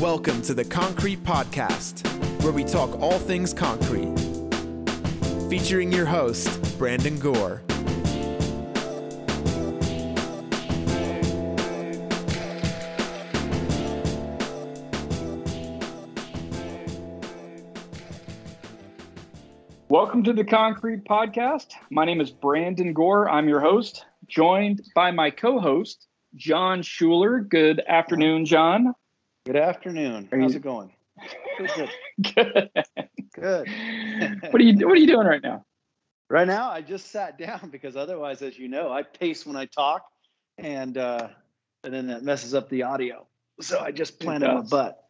Welcome to the Concrete Podcast, where we talk all things concrete. Featuring your host, Brandon Gore. Welcome to the Concrete Podcast. My name is Brandon Gore. I'm your host, joined by my co-host, Jon Schuler. Good afternoon, Jon. Good afternoon. How's it going? Good. Good. What are you doing right now? Right now, I just sat down because otherwise, as you know, I pace when I talk, and then that messes up the audio. So I just planted my butt.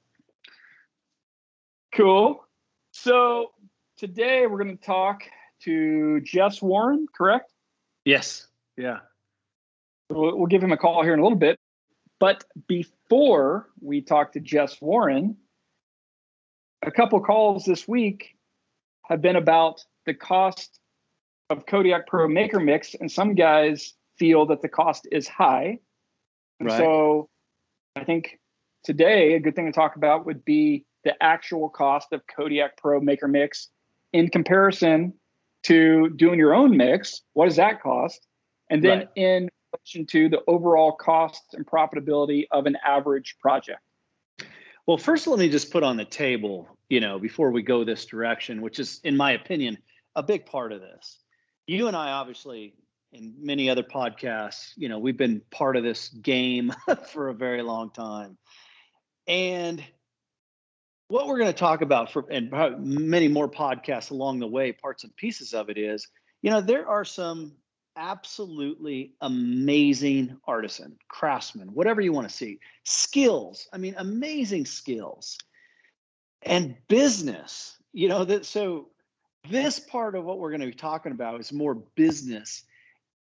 Cool. So today we're going to talk to Jess Warren, correct? Yes. Yeah. We'll give him a call here in a little bit. But before we talk to Jess Warren, a couple calls this week have been about the cost of Kodiak Pro Maker Mix, and some guys feel that the cost is high. And right. So I think today a good thing to talk about would be the actual cost of Kodiak Pro Maker Mix in comparison to doing your own mix. What does that cost? And then right. in relation to the overall cost and profitability of an average project. Well, first, let me just put on the table, you know, before we go this direction, which is, in my opinion, a big part of this. You and I, obviously, and many other podcasts, you know, we've been part of this game for a very long time. And what we're going to talk about for, and many more podcasts along the way, parts and pieces of it is, you know, there are some absolutely amazing artisan, craftsman, whatever you want to see, skills. I mean, amazing skills and business, you know, that. So this part of what we're going to be talking about is more business.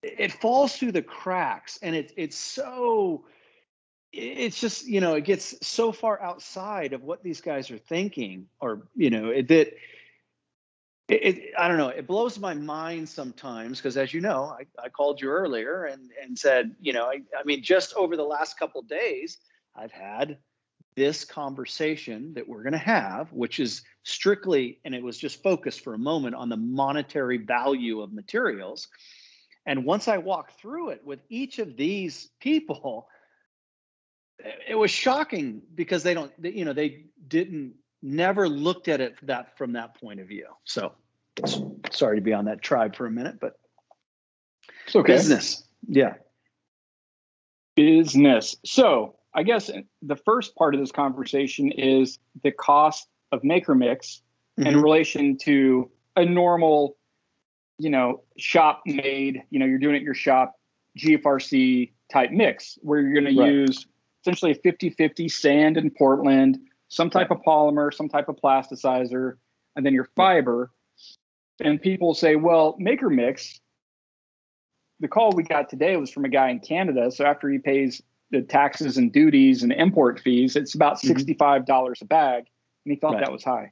It falls through the cracks, and it's just, you know, it gets so far outside of what these guys are thinking, or, you know, that I don't know. It blows my mind sometimes because, as you know, I called you earlier and said, you know, I mean, just over the last couple of days, I've had this conversation that we're going to have, which is strictly, and it was just focused for a moment on the monetary value of materials. And once I walked through it with each of these people, it was shocking because they never looked at it that from that point of view. So sorry to be on that tribe for a minute, but it's okay. Business. Yeah. Business. So I guess the first part of this conversation is the cost of Maker Mix in relation to a normal, you know, shop made, you know, you're doing it at your shop, GFRC type mix, where you're going right. to use essentially a 50-50 sand in Portland, some type right. of polymer, some type of plasticizer, and then your fiber. And people say, well, Maker Mix, the call we got today was from a guy in Canada. So after he pays the taxes and duties and import fees, it's about $65 a bag. And he thought right. that was high.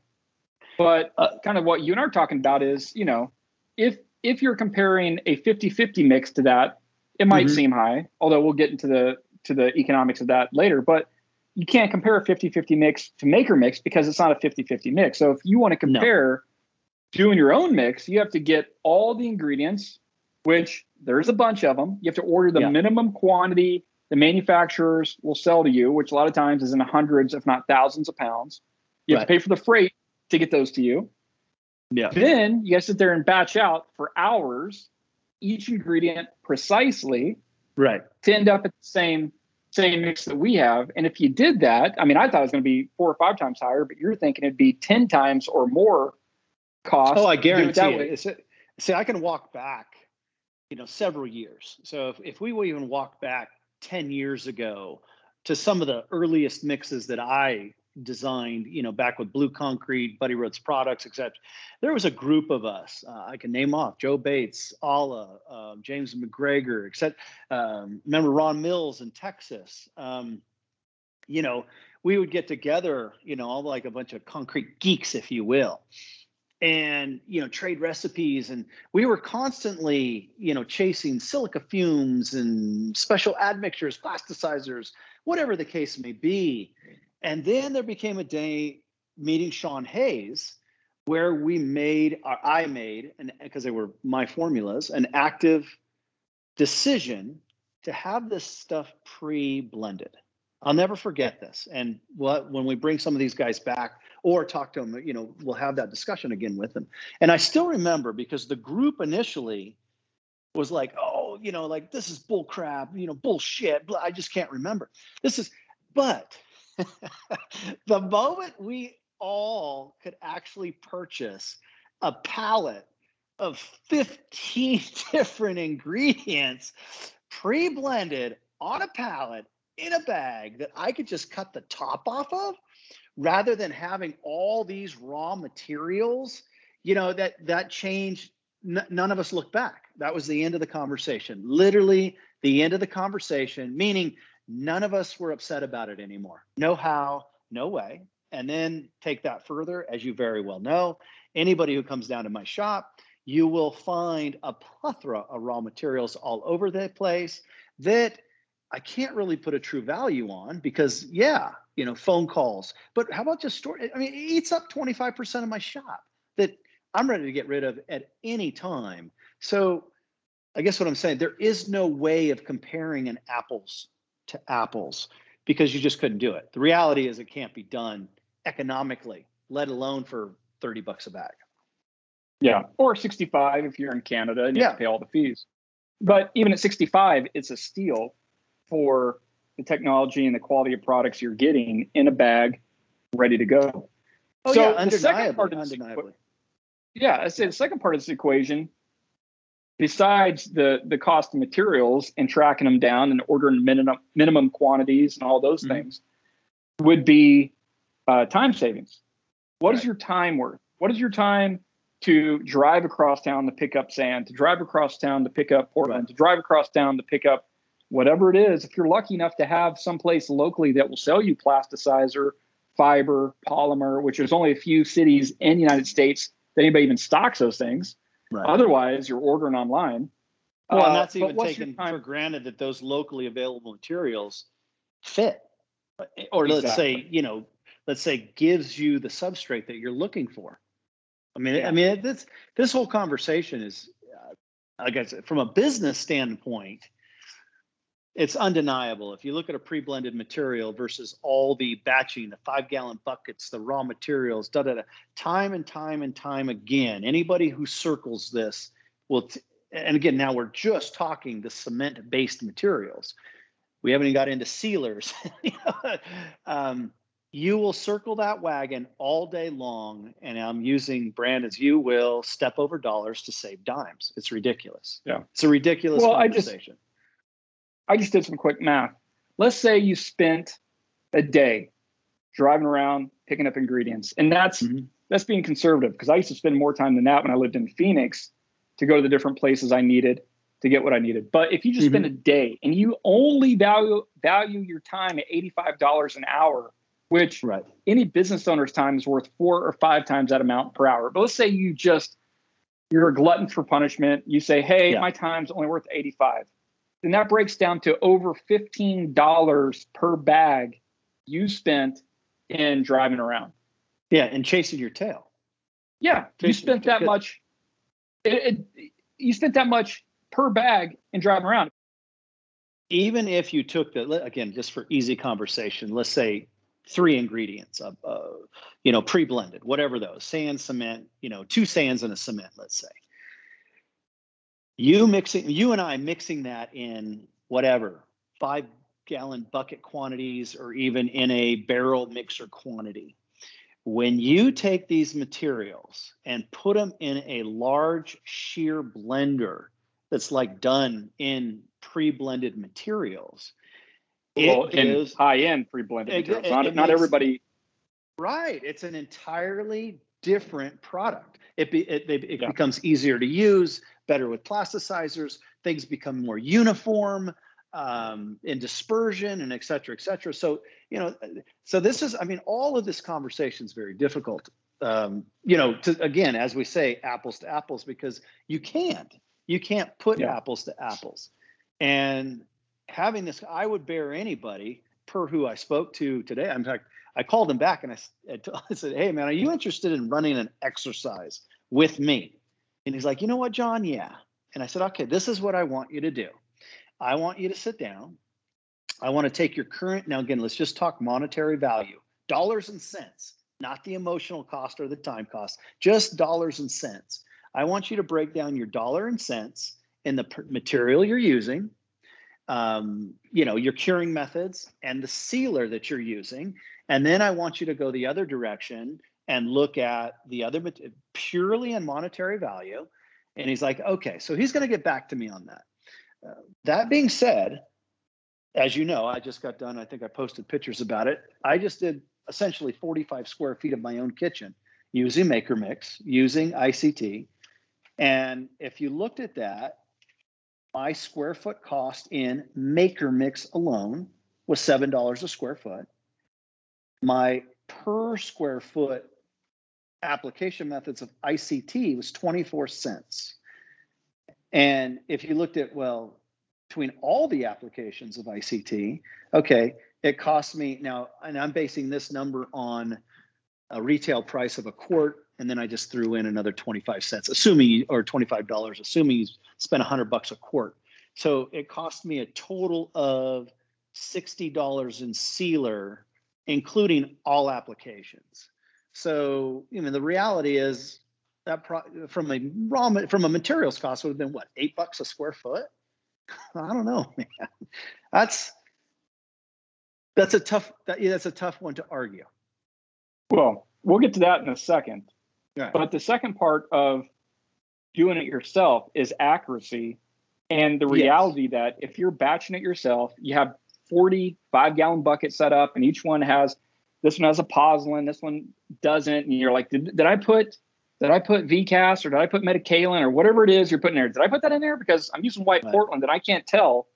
But kind of what you and I are talking about is, you know, if you're comparing a 50-50 mix to that, it might seem high, although we'll get into the economics of that later. But you can't compare a 50-50 mix to Maker Mix because it's not a 50-50 mix. So if you want to compare doing your own mix, you have to get all the ingredients, which there's a bunch of them. You have to order the minimum quantity the manufacturers will sell to you, which a lot of times is in the hundreds, if not thousands of pounds. You have to pay for the freight to get those to you. Yeah. Then you have to sit there and batch out for hours each ingredient precisely to end up at the same mix that we have. And if you did that, I mean, I thought it was going to be 4 or 5 times higher, but you're thinking it'd be 10 times or more cost. Oh, I guarantee it. See, I can walk back, you know, several years. So if we will even walk back 10 years ago to some of the earliest mixes that I designed, you know, back with Blue Concrete, Buddy Rhodes Products, etc. There was a group of us, I can name off, Joe Bates, Alla, James McGregor, etc. Remember Ron Mills in Texas. You know, we would get together, you know, all like a bunch of concrete geeks, if you will. and, you know, trade recipes. And we were constantly, you know, chasing silica fumes and special admixtures, plasticizers, whatever the case may be. And then there became a day meeting Sean Hayes where we made, or I made, and because they were my formulas, an active decision to have this stuff pre-blended. I'll never forget this. And when we bring some of these guys back or talk to them, you know, we'll have that discussion again with them. And I still remember, because the group initially was like, oh, you know, like, this is bull crap, you know, bullshit. I just can't remember. But the moment we all could actually purchase a pallet of 15 different ingredients pre-blended on a pallet in a bag that I could just cut the top off of, rather than having all these raw materials, you know, that changed. None of us looked back. That was the end of the conversation, literally the end of the conversation, meaning none of us were upset about it anymore. No how, no way. And then take that further, as you very well know, anybody who comes down to my shop, you will find a plethora of raw materials all over the place that I can't really put a true value on, because, yeah, you know, phone calls. But how about just store? I mean, it eats up 25% of my shop that I'm ready to get rid of at any time. So I guess what I'm saying, there is no way of comparing an apples to apples, because you just couldn't do it. The reality is it can't be done economically, let alone for $30 a bag. Yeah, or 65 if you're in Canada and you have to pay all the fees. But even at 65, it's a steal for the technology and the quality of products you're getting in a bag, ready to go. Oh, so yeah, undeniably. Yeah, I say the second part of this equation, besides the cost of materials and tracking them down and ordering minimum quantities and all those things, would be time savings. What is your time worth? What is your time to drive across town to pick up sand, to drive across town to pick up Portland, to drive across town to pick up whatever it is? If you're lucky enough to have someplace locally that will sell you plasticizer, fiber, polymer, which there's only a few cities in the United States that anybody even stocks those things. Right. Otherwise, you're ordering online. Well, and that's even taken for granted that those locally available materials fit. Or let's say, you know, let's say gives you the substrate that you're looking for. I mean, this whole conversation is, I guess, from a business standpoint, it's undeniable. If you look at a pre-blended material versus all the batching, the 5-gallon buckets, the raw materials, time and time again, anybody who circles this will, and again, now we're just talking the cement-based materials. We haven't even got into sealers. You will circle that wagon all day long, and I'm using Brandon's, you will step over dollars to save dimes. It's ridiculous. Yeah, it's a ridiculous conversation. I just did some quick math. Let's say you spent a day driving around picking up ingredients, and that's being conservative, because I used to spend more time than that when I lived in Phoenix to go to the different places I needed to get what I needed. But if you just spend a day and you only value your time at $85 an hour, which any business owner's time is worth 4 or 5 times that amount per hour. But let's say you're a glutton for punishment. You say, hey, my time's only worth 85. Then that breaks down to over $15 per bag you spent in driving around. Yeah, and chasing your tail. Yeah, you spent that much. You spent that much per bag in driving around. Even if you took the, again, just for easy conversation, let's say 3 ingredients, you know, pre-blended, whatever those, sand, cement, you know, 2 sands and a cement, let's say. You and I mixing that in whatever, 5-gallon bucket quantities, or even in a barrel mixer quantity. When you take these materials and put them in a large shear blender that's like done in pre-blended materials, in high-end pre-blended materials. Not everybody. Right. It's an entirely different product. It becomes easier to use, better with plasticizers. Things become more uniform in dispersion, and et cetera, et cetera. So, you know, so this is, I mean, all of this conversation is very difficult you know, to, again, as we say, apples to apples, because you can't put apples to apples. And having this, I would bear anybody per who I spoke to today. In fact, I called him back and I said, hey, man, are you interested in running an exercise with me? And he's like, you know what, John? Yeah. And I said, okay, this is what I want you to do. I want you to sit down. I want to take your current, now again, let's just talk monetary value, dollars and cents, not the emotional cost or the time cost, just dollars and cents. I want you to break down your dollar and cents and the material you're using, you know, your curing methods and the sealer that you're using. And then I want you to go the other direction and look at the other purely in monetary value. And he's like, okay, so he's going to get back to me on that. That being said, as you know, I just got done, I think I posted pictures about it. I just did essentially 45 square feet of my own kitchen using Maker Mix, using ICT. And if you looked at that, my square foot cost in Maker Mix alone was $7 a square foot. My per square foot application methods of ICT was 24 cents. And if you looked at, well, between all the applications of ICT, okay, it cost me now, and I'm basing this number on a retail price of a quart, and then I just threw in another 25 cents, assuming, or $25, assuming you spent $100 a quart. So it cost me a total of $60 in sealer, including all applications. So, you know, the reality is that from a materials cost would have been what, $8 a square foot? I don't know, man. That's a tough one to argue. Well, we'll get to that in a second. Yeah. But the second part of doing it yourself is accuracy and the reality that if you're batching it yourself, you have 40 5-gallon buckets set up, and each one has, this one has a Vaseline, this one doesn't, and you're like, did I put VCAS or did I put Metacalin or whatever it is you're putting there? Did I put that in there? Because I'm using white Portland and I can't tell.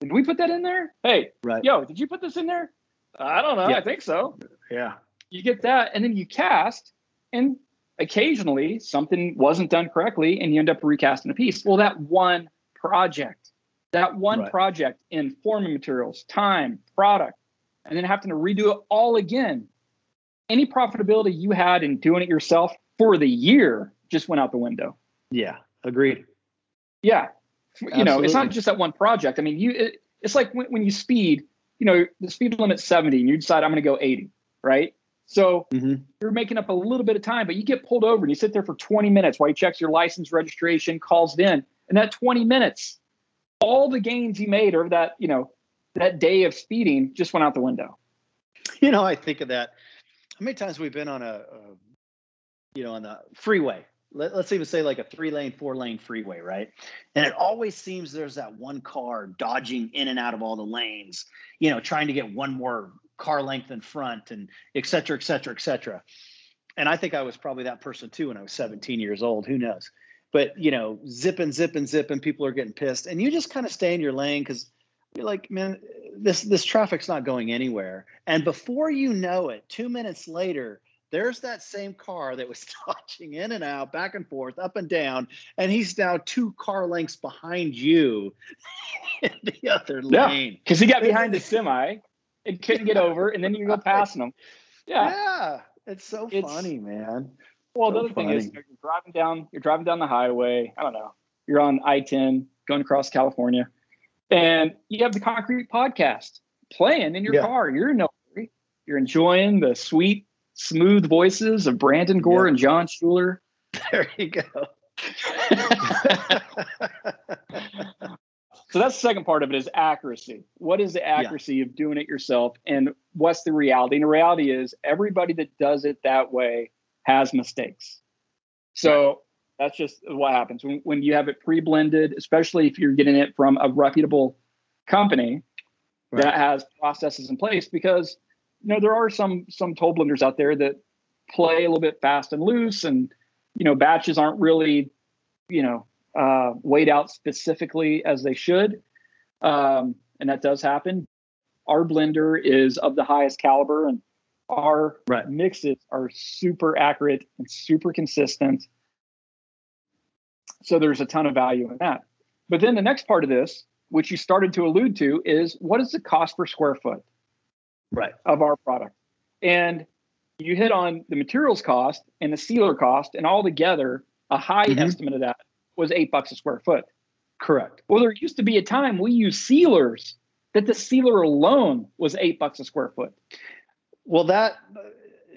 Did we put that in there? Hey, yo, did you put this in there? I don't know. Yeah. I think so. Yeah. You get that. And then you cast, and occasionally something wasn't done correctly and you end up recasting a piece. Well, that one project in forming materials, time, product, and then having to redo it all again. Any profitability you had in doing it yourself for the year just went out the window. Yeah, agreed. Yeah. Absolutely. You know, it's not just that one project. I mean, it's like when you speed, you know, the speed limit's 70 and you decide I'm going to go 80, right? So you're making up a little bit of time, but you get pulled over and you sit there for 20 minutes while he checks your license, registration, calls it in. And that 20 minutes, all the gains you made over that, you know, that day of speeding just went out the window. You know, I think of that. How many times we've been on a freeway? Let's even say like a 3-lane, 4-lane freeway, right? And it always seems there's that one car dodging in and out of all the lanes, you know, trying to get one more car length in front, and et cetera, et cetera, et cetera. And I think I was probably that person too when I was 17 years old. Who knows? But, you know, zipping, people are getting pissed. And you just kind of stay in your lane because you're like, man, this traffic's not going anywhere. And before you know it, 2 minutes later, there's that same car that was dodging in and out, back and forth, up and down, and he's now 2 car lengths behind you in the other lane. Because he got behind the semi and couldn't get over, and then you go passing him. Yeah. It's so funny, man. Well, the other thing is, you're driving down the highway. I don't know. You're on I-10 going across California, and you have the Concrete podcast playing in your car. You're in no hurry. You're enjoying the sweet, smooth voices of Brandon Gore and Jon Schuler. There you go. So that's the second part of it is accuracy. What is the accuracy of doing it yourself, and what's the reality? And the reality is everybody that does it that way has mistakes. So that's just what happens when you have it pre-blended, especially if you're getting it from a reputable company that has processes in place, because, you know, there are some toll blenders out there that play a little bit fast and loose, and, you know, batches aren't really, you know, weighed out specifically as they should. And that does happen. Our blender is of the highest caliber, and our mixes are super accurate and super consistent. So there's a ton of value in that. But then the next part of this, which you started to allude to, is what is the cost per square foot of our product? And you hit on the materials cost and the sealer cost, and all together, a high estimate of that was $8 a square foot. Correct. Well, there used to be a time we used sealers that the sealer alone was $8 a square foot. Well, that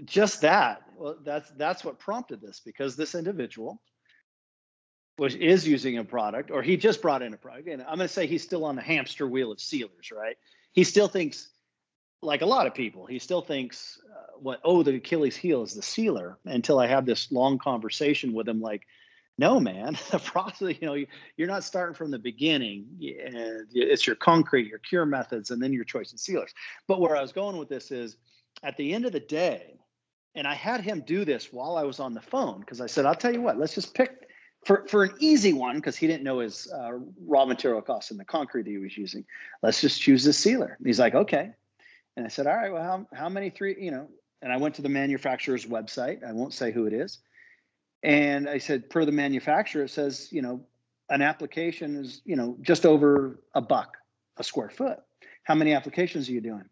just that, well, that's what prompted this, because this individual was is using a product, or he just brought in a product, and I'm going to say he's still on the hamster wheel of sealers, right? He still thinks, like a lot of people, he still thinks the Achilles heel is the sealer, until I have this long conversation with him, like, no, man, the process, you know, you're not starting from the beginning. It's your concrete, your cure methods, and then your choice in sealers. But where I was going with this is, at the end of the day, and I had him do this while I was on the phone, because I said, I'll tell you what, let's just pick for an easy one, because he didn't know his raw material costs in the concrete that he was using. Let's just choose the sealer. And he's like, okay. And I said, all right, well, how many three, you know, and I went to the manufacturer's website. I won't say who it is. And I said, per the manufacturer, it says, you know, an application is, you know, just over $1 a square foot. How many applications are you doing?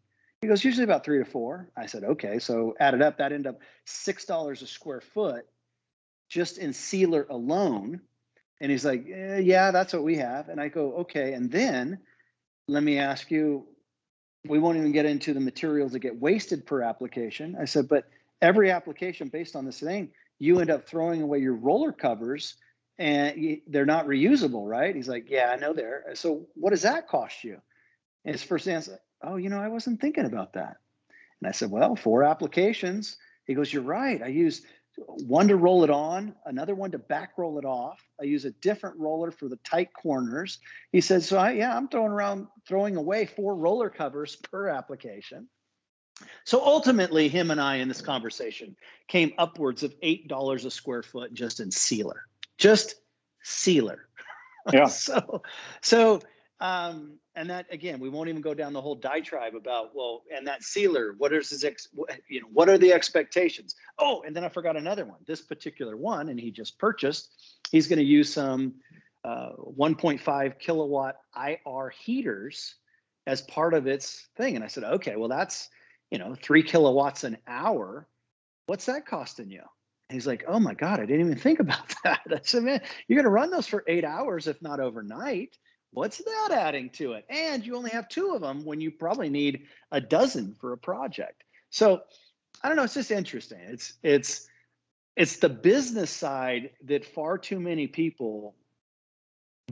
He goes, usually about 3 to 4. I said, okay. So added up, that ended up $6 a square foot just in sealer alone. And he's like, yeah, that's what we have. And I go, okay. And then let me ask you, we won't even get into the materials that get wasted per application. I said, but every application based on this thing, you end up throwing away your roller covers and they're not reusable, right? He's like, yeah, I know they're. So what does that cost you? And his first answer, oh, you know, I wasn't thinking about that. And I said, well, 4 applications. He goes, you're right. I use one to roll it on, another one to back roll it off. I use a different roller for the tight corners. He said, so I'm throwing away 4 roller covers per application. So ultimately, him and I in this conversation came upwards of $8 a square foot just in sealer, Yeah. And that, again, we won't even go down the whole diatribe about, well, and that sealer, what is his, what are the expectations? Oh, and then I forgot another one. This particular one, and he just purchased, he's going to use some 1.5 kilowatt IR heaters as part of its thing. And I said, okay, well, that's, 3 kilowatts an hour. What's that costing you? And he's like, oh my God, I didn't even think about that. I said, man, you're going to run those for 8 hours, if not overnight. What's that adding to it? And you only have 2 of them when you probably need a dozen for a project. So I don't know. It's just interesting. It's the business side that far too many people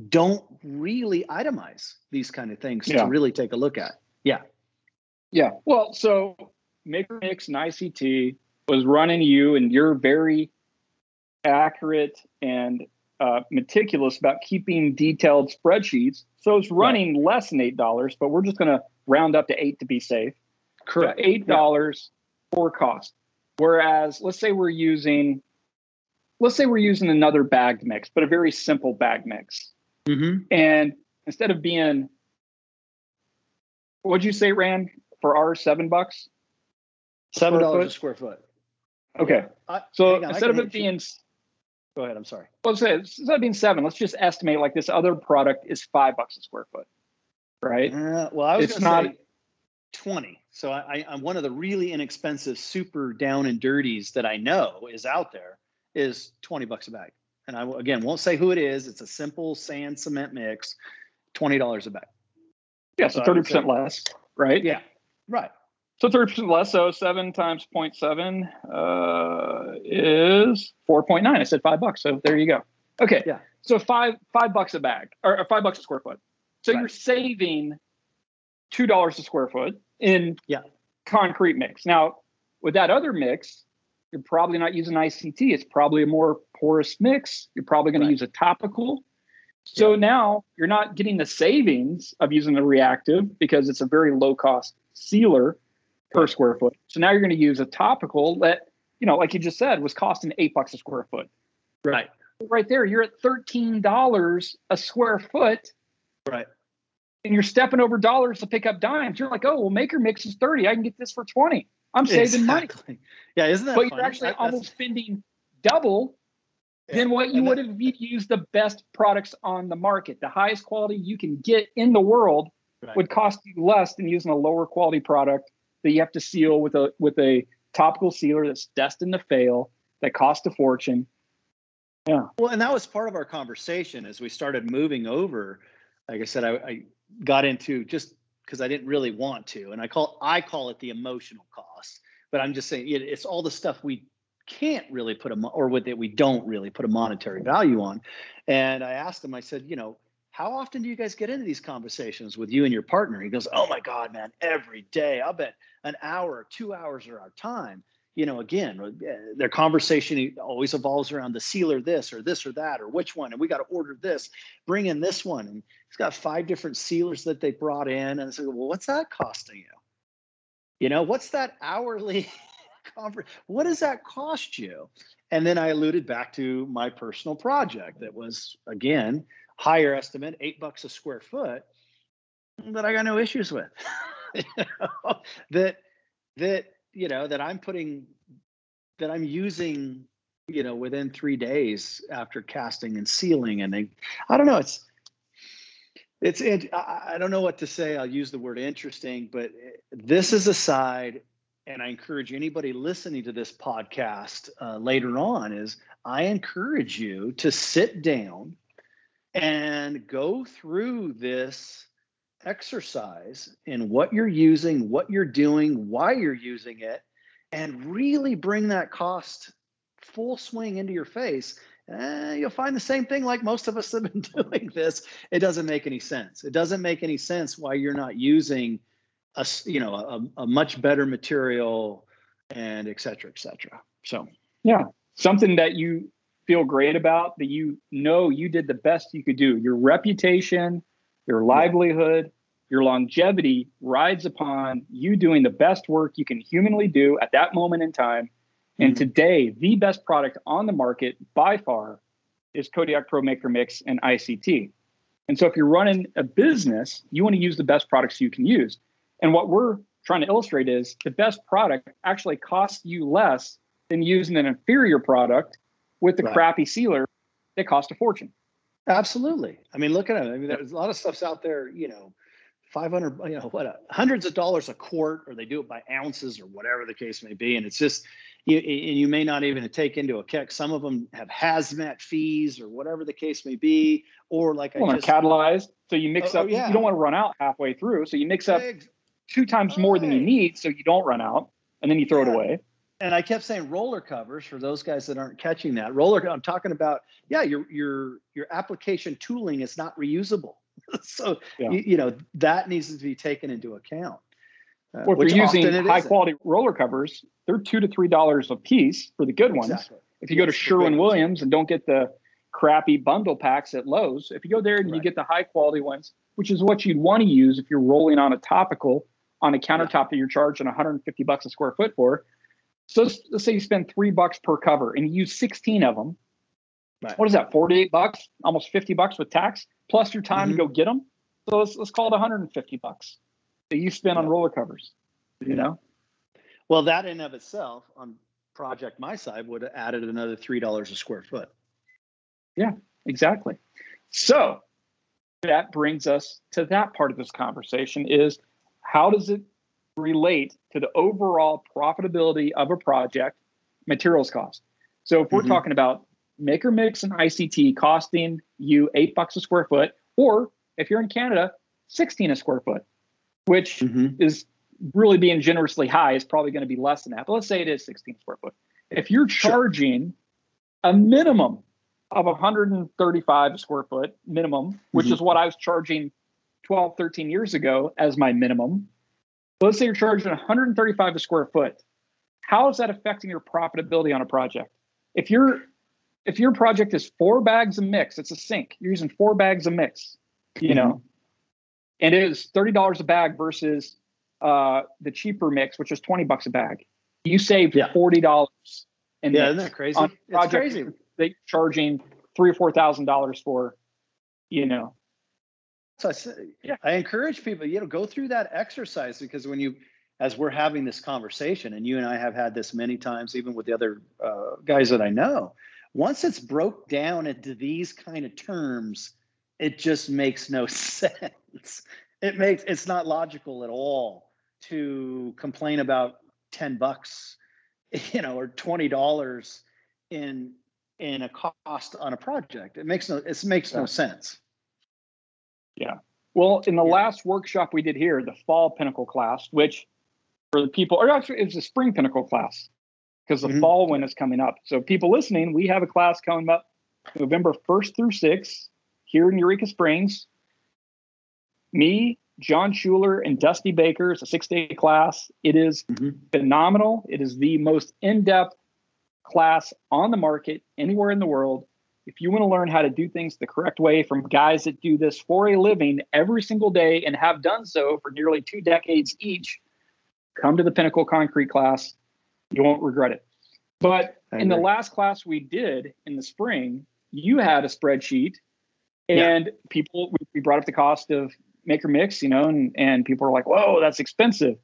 don't really itemize these kind of things to really take a look at. Yeah. Yeah. Well, so Maker Mix and ICT was running you, and you're very accurate and meticulous about keeping detailed spreadsheets. So it's running less than $8, but we're just going to round up to 8 to be safe. Correct. So $8 for cost. Whereas let's say we're using another bagged mix, but a very simple bag mix. Mm-hmm. And instead of being, what'd you say, Rand? For our $7, $7 a square foot. Okay. So instead of it being, go ahead. I'm sorry. Let's say instead of being 7, let's just estimate like this other product is $5 a square foot, right? Well, I was going to say 20. So I'm one of the really inexpensive, super down and dirties that I know is out there is $20 a bag, and I again won't say who it is. It's a simple sand cement mix, $20 a bag. Yeah, so 30% less, right? Yeah. Right. So 30% less. So 7 times 0.7 is 4.9. I said $5. So there you go. Okay. Yeah. So $5 a bag, or $5 a square foot. So you're saving $2 a square foot in concrete mix. Now, with that other mix, you're probably not using ICT. It's probably a more porous mix. You're probably going to use a topical. So now you're not getting the savings of using the reactive because it's a very low cost sealer per square foot. So now you're going to use a topical that, like you just said, was costing $8 a square foot. Right. Right there, you're at $13 a square foot. Right. And you're stepping over dollars to pick up dimes. You're like, oh, well, Maker Mix is $30. I can get this for $20. I'm saving money. Yeah, isn't that funny? But you're actually almost spending double than what you would have if you'd used the best products on the market. The highest quality you can get in the world would cost you less than using a lower quality product that you have to seal with a topical sealer that's destined to fail, that costs a fortune. Yeah. Well, and that was part of our conversation as we started moving over. Like I said, I got into, just because I didn't really want to, and I call it the emotional cost. But I'm just saying it's all the stuff we can't really put we don't really put a monetary value on. And I asked him, I said, you know, how often do you guys get into these conversations with you and your partner? He goes, oh my God, man, every day. I'll bet an hour, 2 hours are our time. You know, again, their conversation always evolves around the sealer, this or this or that, or which one, and we got to order this, bring in this one. And he's got 5 different sealers that they brought in. And I said, well, what's that costing you? You know, what's that hourly conference? What does that cost you? And then I alluded back to my personal project that was, again, higher estimate, $8 a square foot, that I got no issues with. You know, that I'm putting, that I'm using, you know, within 3 days after casting and sealing. And I don't know, I don't know what to say. I'll use the word interesting, but this is a side, and I encourage anybody listening to this podcast later on, is I encourage you to sit down and go through this exercise in what you're using, what you're doing, why you're using it, and really bring that cost full swing into your face. You'll find the same thing, like most of us have been doing this. It doesn't make any sense. It doesn't make any sense why you're not using a much better material, and et cetera, et cetera. So, yeah, something that you feel great about, that you know you did the best you could do. Your reputation, your livelihood, your longevity rides upon you doing the best work you can humanly do at that moment in time. And today, the best product on the market by far is Kodiak Pro Maker Mix and ICT. And so if you're running a business, you want to use the best products you can use. And what we're trying to illustrate is the best product actually costs you less than using an inferior product with the crappy sealer that costs a fortune. Absolutely. I mean, look at it. I mean, there's a lot of stuff's out there, you know, hundreds of dollars a quart, or they do it by ounces or whatever the case may be. And it's just, you may not even take into account. Some of them have hazmat fees or whatever the case may be, or catalyzed. So you mix up, you don't want to run out halfway through. So you mix up 2 times more than you need, so you don't run out, and then you throw it away. And I kept saying roller covers for those guys that aren't catching that. I'm talking about, your application tooling is not reusable. So, that needs to be taken into account. Well, if you're using high-quality roller covers, they're $2 to $3 a piece for the good ones. If you go to Sherwin-Williams and don't get the crappy bundle packs at Lowe's, if you go there and you get the high-quality ones, which is what you'd want to use if you're rolling on a topical on a countertop that you're charging $150 a square foot for. So let's say you spend $3 per cover and you use 16 of them. Right. What is that? $48, almost $50 with tax, plus your time to go get them. So let's call it $150 that you spend on roller covers. You know, well, that in and of itself on project my side would have added another $3 a square foot. Yeah, exactly. So that brings us to that part of this conversation: is how does it relate to the overall profitability of a project, materials cost? So if we're talking about Maker Mix and ICT costing you $8 a square foot, or if you're in Canada, 16 a square foot, which is really being generously high. It's probably going to be less than that, but let's say it is 16 square foot. If you're charging a minimum of 135 a square foot minimum, which is what I was charging 12, 13 years ago as my minimum. Let's say you're charging 135 a square foot. How is that affecting your profitability on a project? If your project is 4 bags of mix, it's a sink. You're using 4 bags of mix, you know, and it is $30 a bag versus the cheaper mix, which is $20 a bag. You save $40. Isn't that crazy? On a project it's crazy. They're charging $3,000 or $4,000 for, you know. So I encourage people, you know, go through that exercise, because when you as we're having this conversation, and you and I have had this many times, even with the other guys that I know, once it's broke down into these kind of terms, it just makes no sense. It's not logical at all to complain about $10, you know, or $20 in a cost on a project. It makes no sense. Yeah. Well, in the last workshop we did here, the fall pinnacle class, which for the people, or actually it's the spring pinnacle class because the fall one is coming up. So people listening, we have a class coming up November 1st through 6th here in Eureka Springs. Me, Jon Schuler, and Dusty Baker. It's a 6-day class. It is phenomenal. It is the most in-depth class on the market anywhere in the world. If you want to learn how to do things the correct way from guys that do this for a living every single day and have done so for nearly 2 decades each, come to the Pinnacle Concrete class. You won't regret it. But in the last class we did in the spring, you had a spreadsheet and people, we brought up the cost of Maker Mix, you know, and people are like, whoa, that's expensive.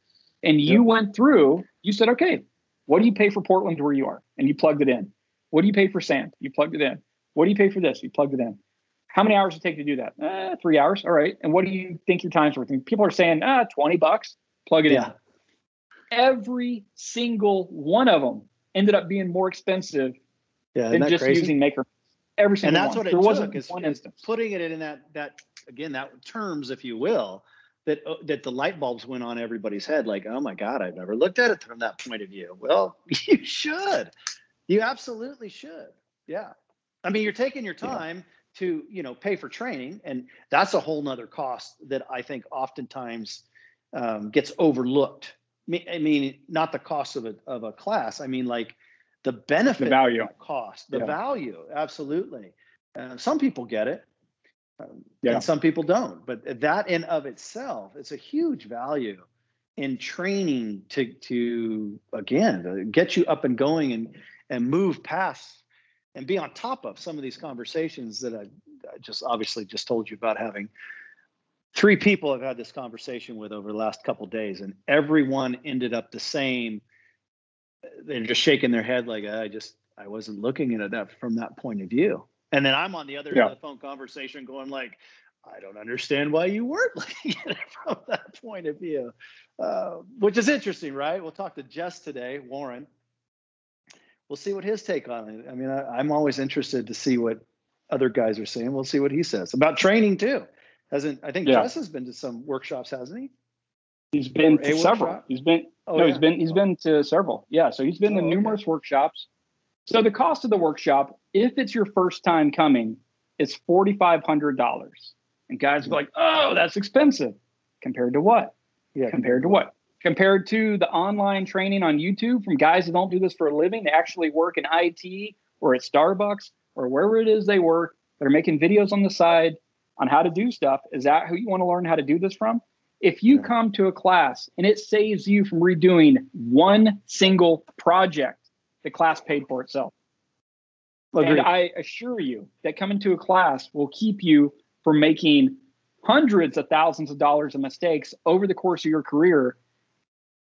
And you went through, you said, okay, what do you pay for Portland where you are? And you plugged it in. What do you pay for sand? You plugged it in. What do you pay for this? You plugged it in. How many hours does it take to do that? 3 hours. All right. And what do you think your time's worth? And people are saying, $20. Plug it in. Every single one of them ended up being more expensive than just using Maker. Every single one. And that's what it took, putting it in that terms, if you will, that the light bulbs went on everybody's head. Like, oh my God, I've never looked at it from that point of view. Well, you should. You absolutely should. Yeah. I mean, you're taking your time to, you know, pay for training, and that's a whole nother cost that I think oftentimes gets overlooked. I mean, not the cost of a class. I mean, like the benefit, the value, of the cost, the value. Absolutely. Some people get it, and some people don't. But that in of itself, it's a huge value in training to get you up and going and move past. And be on top of some of these conversations that I just obviously just told you about. Having 3 people I've had this conversation with over the last couple of days, and everyone ended up the same. They're just shaking their head like, I wasn't looking at it from that point of view. And then I'm on the other end of the phone conversation going like, I don't understand why you weren't looking at it from that point of view, which is interesting, right? We'll talk to Jess today, Warren. We'll see what his take on it. I mean, I'm always interested to see what other guys are saying. We'll see what he says about training too. Jess has been to some workshops, hasn't he? He's been to several. Workshop? He's been to several. Yeah, so he's been to numerous workshops. So the cost of the workshop, if it's your first time coming, is $4,500. And guys are like, "Oh, that's expensive." Compared to what? Yeah. Compared to what? Compared to the online training on YouTube from guys that don't do this for a living, they actually work in IT or at Starbucks or wherever it is they work, that are making videos on the side on how to do stuff. Is that who you want to learn how to do this from? If you come to a class and it saves you from redoing one single project, the class paid for itself. Agreed. And I assure you that coming to a class will keep you from making hundreds of thousands of dollars of mistakes over the course of your career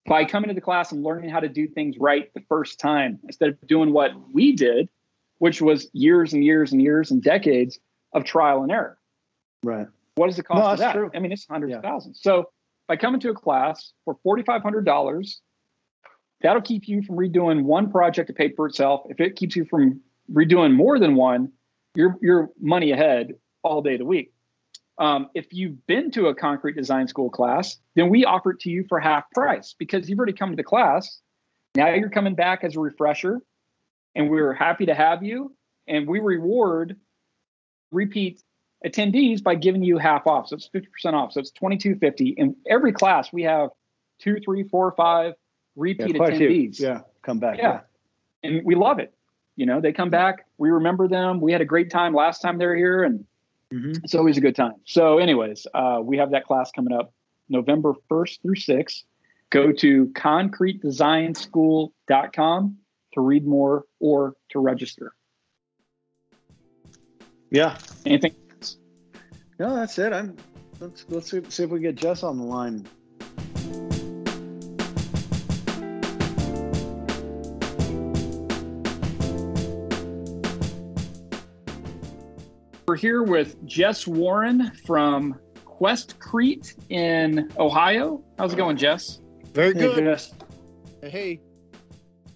by coming to the class and learning how to do things right the first time, instead of doing what we did, which was years and years and years and decades of trial and error. Right. What is the cost of that? True. I mean, it's hundreds of thousands. So by coming to a class for $4,500, that'll keep you from redoing one project to pay for itself. If it keeps you from redoing more than one, you're money ahead all day of the week. If you've been to a concrete design school class, then we offer it to you for half price because you've already come to the class. Now you're coming back as a refresher, and we're happy to have you. And we reward repeat attendees by giving you half off. So it's 50% off. So it's $22.50. In every class, we have 2, 3, 4, 5 repeat attendees. Yeah, come back. Yeah. And we love it. You know, they come back. We remember them. We had a great time last time they were here, and it's always a good time. So anyways, we have that class coming up November 1st through 6th. Go to concretedesignschool.com to read more or to register. Yeah. Anything else? No, that's it. Let's see if we get Jess on the line. We're here with Jess Warren from Crete in Ohio. How's it going, Jess? Very good. Hey, Jess. Hey.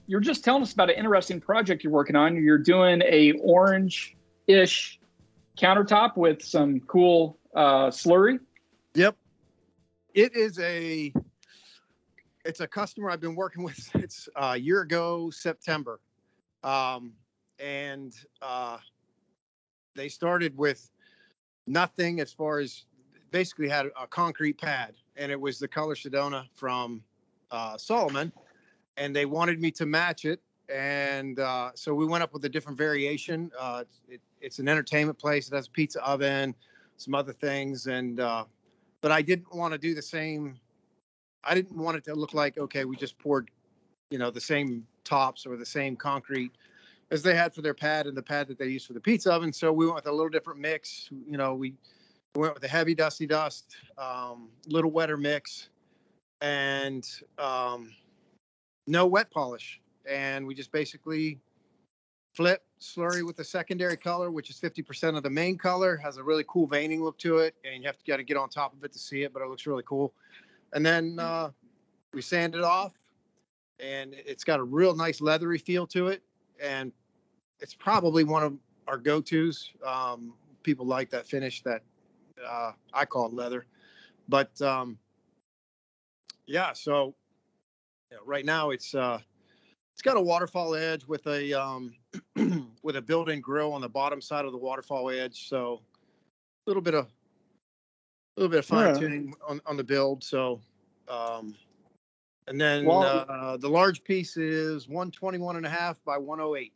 You're just telling us about an interesting project you're working on. You're doing a orange-ish countertop with some cool slurry. Yep. It is a... It's a customer I've been working with since a year ago, September. They started with nothing as far as basically had a concrete pad, and it was the color Sedona from Solomon, and they wanted me to match it. And so we went up with a different variation. It's an entertainment place. It has a pizza oven, some other things. And but I didn't want to do the same. I didn't want it to look like, okay, we just poured, you know, the same tops or the same concrete as they had for their pad and the pad that they used for the pizza oven. So we went with a little different mix. You know, we went with a heavy dusty dust, little wetter mix, and no wet polish. And we just basically flip slurry with the secondary color, which is 50% of the main color, has a really cool veining look to it. And you have to kind of get on top of it to see it, but it looks really cool. And then we sand it off, and it's got a real nice leathery feel to it. And it's probably one of our go-tos. People like that finish that I call leather. But yeah, so you know, right now it's got a waterfall edge with a with a built-in grill on the bottom side of the waterfall edge. So a little bit of fine tuning on the build. So, and then the large piece is 121.5 by 108.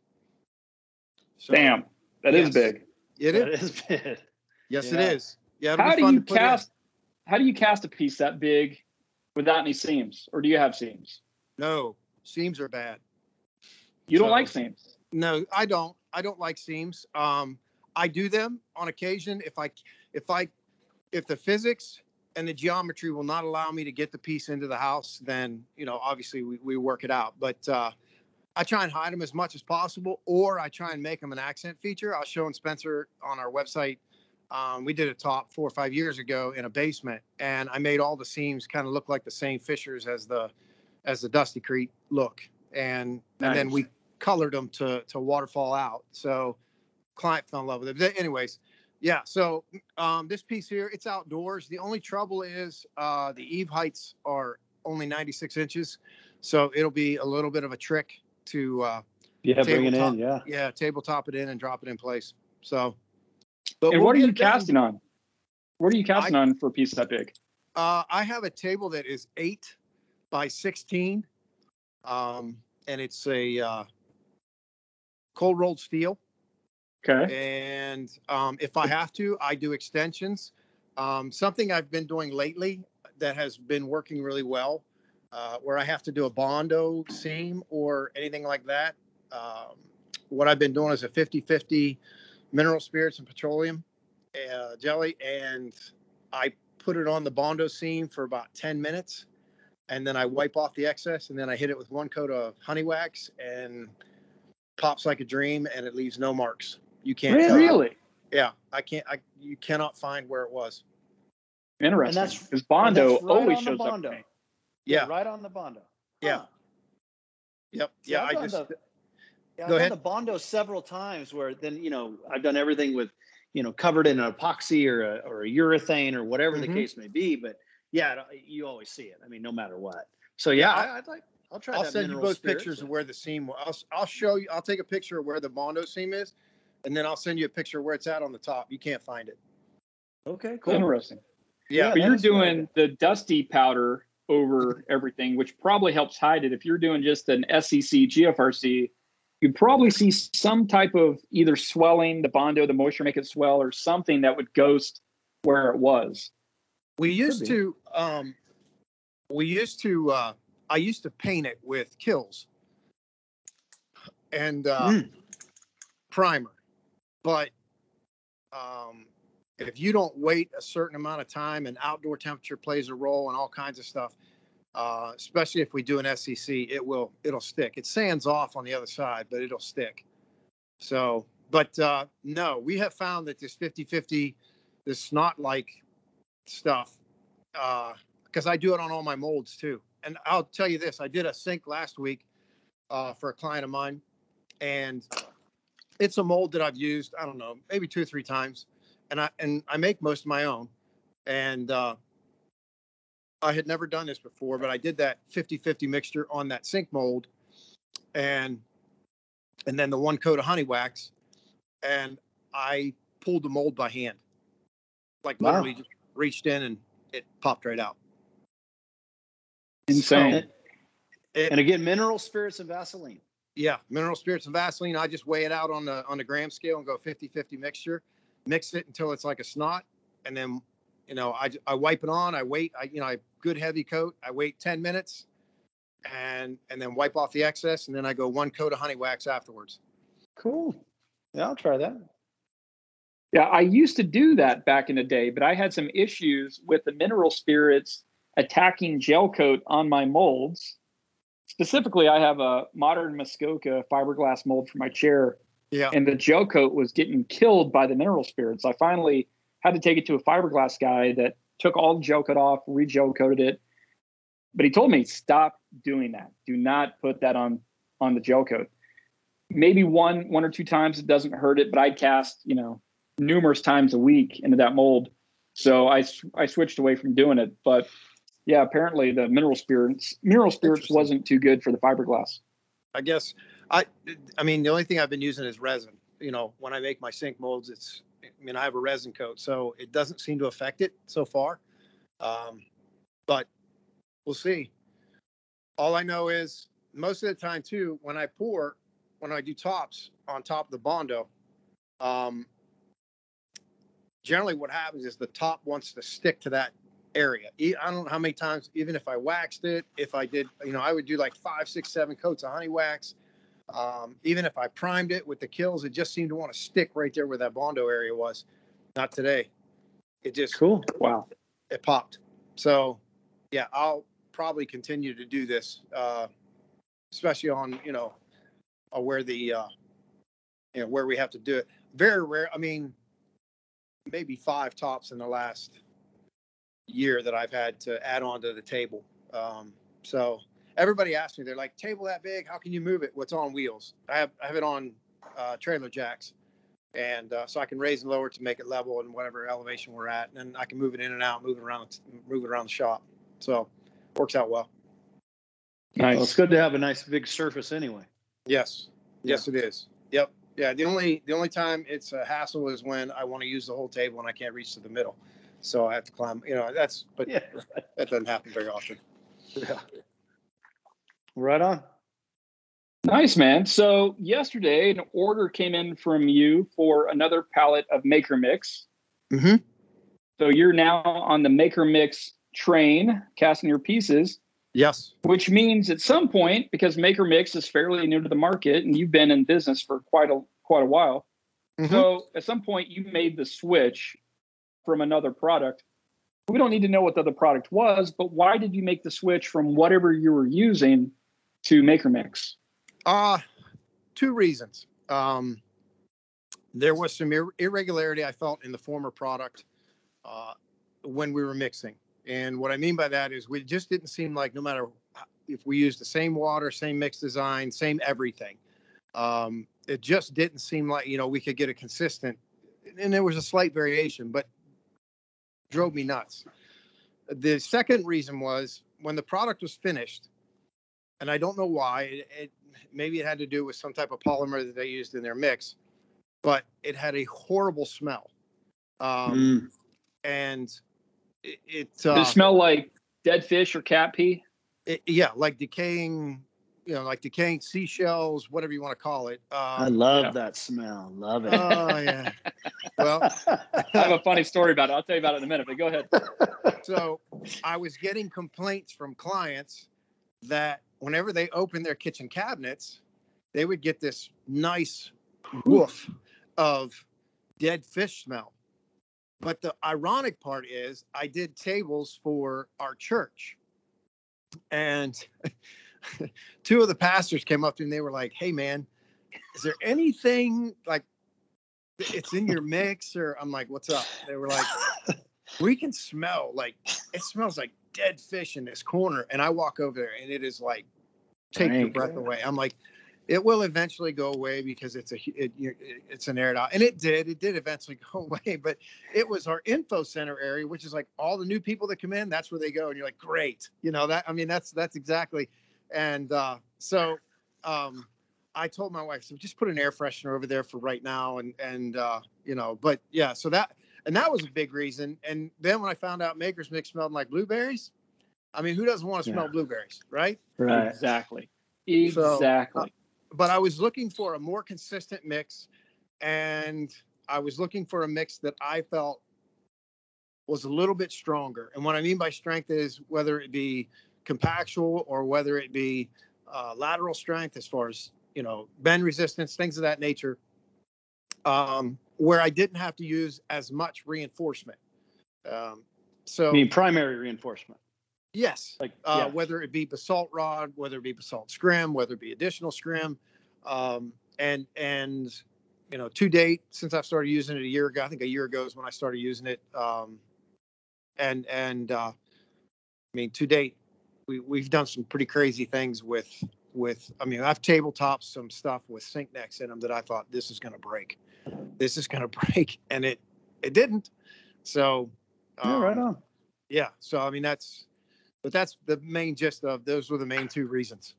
So, damn, that is big. It is big. Yes, yeah. It is. Yeah. How do you cast a piece that big without any seams, or do you have seams? No, seams are bad. You don't like seams? No, I don't. I don't like seams. I do them on occasion if the physics and the geometry will not allow me to get the piece into the house, then, you know, obviously we work it out. But I try and hide them as much as possible, or I try and make them an accent feature. I was showing Spencer on our website. We did a top 4 or 5 years ago in a basement, and I made all the seams kind of look like the same fissures as the Dusty Crete look. And, nice. And then we colored them to waterfall out. So client fell in love with it. But anyways. Yeah, so this piece here, it's outdoors. The only trouble is the eave heights are only 96 inches, so it'll be a little bit of a trick to bring it in, tabletop it in and drop it in place. So, what are you casting on? What are you casting on for a piece that big? I have a table that is 8 by 16, and it's a cold rolled steel. Okay. And if I have to, I do extensions. Something I've been doing lately that has been working really well, where I have to do a Bondo seam or anything like that. What I've been doing is a 50-50 mineral spirits and petroleum jelly, and I put it on the Bondo seam for about 10 minutes, and then I wipe off the excess, and then I hit it with one coat of honey wax, and pops like a dream, and it leaves no marks. You can't really? Yeah, I can't. You cannot find where it was. Interesting. And that's because Bondo always shows up. Yeah, right on the Bondo. Yeah. Yep. Yeah, I've done the Bondo several times. Where then, you know, I've done everything with, you know, covered in an epoxy or a urethane or whatever the case may be. But yeah, you always see it. I mean, no matter what. So yeah, I'd like. I'll send you both pictures of where the seam was. I'll show you. I'll take a picture of where the Bondo seam is, and then I'll send you a picture of where it's at on the top. You can't find it. Okay, cool. Interesting. Yeah, but you're doing the dusty powder over everything, which probably helps hide it. If you're doing just an SEC, GFRC, you'd probably see some type of either swelling, the Bondo, the moisture make it swell, or something that would ghost where it was. I used to paint it with kills and primer, but if you don't wait a certain amount of time, and outdoor temperature plays a role and all kinds of stuff, especially if we do an SEC, it'll stick. It sands off on the other side, but it'll stick. So But no, we have found that this 50-50, this snot-like stuff, because I do it on all my molds too. And I'll tell you this, I did a sink last week for a client of mine, and it's a mold that I've used, I don't know, maybe 2 or 3 times. And I make most of my own. And I had never done this before, but I did that 50-50 mixture on that sink mold and then the 1 coat of honey wax. And I pulled the mold by hand, like literally just reached in and it popped right out. Insane. So and again, mineral spirits and Vaseline. Yeah, mineral spirits and Vaseline. I just weigh it out on the gram scale and go 50-50 mixture, mix it until it's like a snot. And then, you know, I wipe it on, I wait, I good heavy coat, I wait 10 minutes and then wipe off the excess. And then I go 1 coat of honey wax afterwards. Cool. Yeah, I'll try that. Yeah, I used to do that back in the day, but I had some issues with the mineral spirits attacking gel coat on my molds. Specifically, I have a modern Muskoka fiberglass mold for my chair. Yeah. And the gel coat was getting killed by the mineral spirits. I finally had to take it to a fiberglass guy that took all the gel coat off, re-gel coated it. But he told me, stop doing that. Do not put that on the gel coat. Maybe one or two times it doesn't hurt it, but I'd cast, you know, numerous times a week into that mold. So I switched away from doing it. But yeah, apparently the mineral spirits wasn't too good for the fiberglass. I guess I mean, the only thing I've been using is resin. You know, when I make my sink molds, I have a resin coat, so it doesn't seem to affect it so far. But we'll see. All I know is most of the time too, when I pour, when I do tops on top of the Bondo, generally what happens is the top wants to stick to that area. I don't know how many times, even if I waxed it, if I did, you know, I would do like 5, 6, 7 coats of honey wax. Even if I primed it with the kills, it just seemed to want to stick right there where that Bondo area was. Not today. It just, cool. Wow. It popped. So yeah, I'll probably continue to do this, especially on, you know, where the, you know, where we have to do it. Very rare. I mean, maybe 5 tops in the last year that I've had to add on to the table. So everybody asks me, they're like, table that big, how can you move it? What's on wheels? I have it on trailer jacks, and so I can raise and lower to make it level and whatever elevation we're at, and then I can move it in and out, move it around the shop. So it works out well. Nice. Well, it's good to have a nice big surface anyway. Yes. Yeah. Yes, it is. Yep. Yeah. The only time it's a hassle is when I want to use the whole table and I can't reach to the middle. So I have to climb, you know, that doesn't happen very often. Yeah. Right on. Nice, man. So yesterday an order came in from you for another pallet of Maker Mix. Mm-hmm. So you're now on the Maker Mix train, casting your pieces. Yes. Which means at some point, because Maker Mix is fairly new to the market and you've been in business for quite a while. Mm-hmm. So at some point you made the switch from another product. We don't need to know what the other product was, but why did you make the switch from whatever you were using to Maker Mix? 2 reasons. There was some irregularity I felt in the former product when we were mixing. And what I mean by that is we just didn't seem like, no matter if we used the same water, same mix design, same everything, it just didn't seem like, you know, we could get a consistent, and there was a slight variation, but drove me nuts. The second reason was when the product was finished, and I don't know why, maybe it had to do with some type of polymer that they used in their mix, but it had a horrible smell. And did it smell like dead fish or cat pee? Like decaying, you know, like decaying seashells, whatever you want to call it. I love that smell. Love it. Oh, yeah. Well, I have a funny story about it. I'll tell you about it in a minute, but go ahead. So I was getting complaints from clients that whenever they opened their kitchen cabinets, they would get this nice woof of dead fish smell. But the ironic part is I did tables for our church, and 2 of the pastors came up to me and they were like, hey man, is there anything like it's in your mixer. I'm like, what's up? They were like, we can smell, like, it smells like dead fish in this corner. And I walk over there and it is like, take your breath away. I'm like, it will eventually go away because it's an air out. And it did eventually go away, but it was our info center area, which is like all the new people that come in, that's where they go. And you're like, great. You know, that, I mean, that's exactly. And, I told my wife, so just put an air freshener over there for right now. And you know, but yeah, so that was a big reason. And then when I found out Maker's Mix smelled like blueberries, I mean, who doesn't want to smell blueberries, right? Right. Exactly. So, but I was looking for a more consistent mix, and I was looking for a mix that I felt was a little bit stronger. And what I mean by strength is whether it be compactual or whether it be lateral strength, as far as, you know, bend resistance, things of that nature, where I didn't have to use as much reinforcement. So, I mean, primary reinforcement. Yes. Like, yeah. Whether it be basalt rod, whether it be basalt scrim, whether it be additional scrim. And, you know, to date, since I've started using it a year ago, I think a year ago is when I started using it. I mean, to date, we've done some pretty crazy things with, I mean, I've tabletopped some stuff with sink necks in them that I thought this is going to break. And it didn't. So, right on. Yeah. So, I mean, that's the main gist of those were the main two reasons.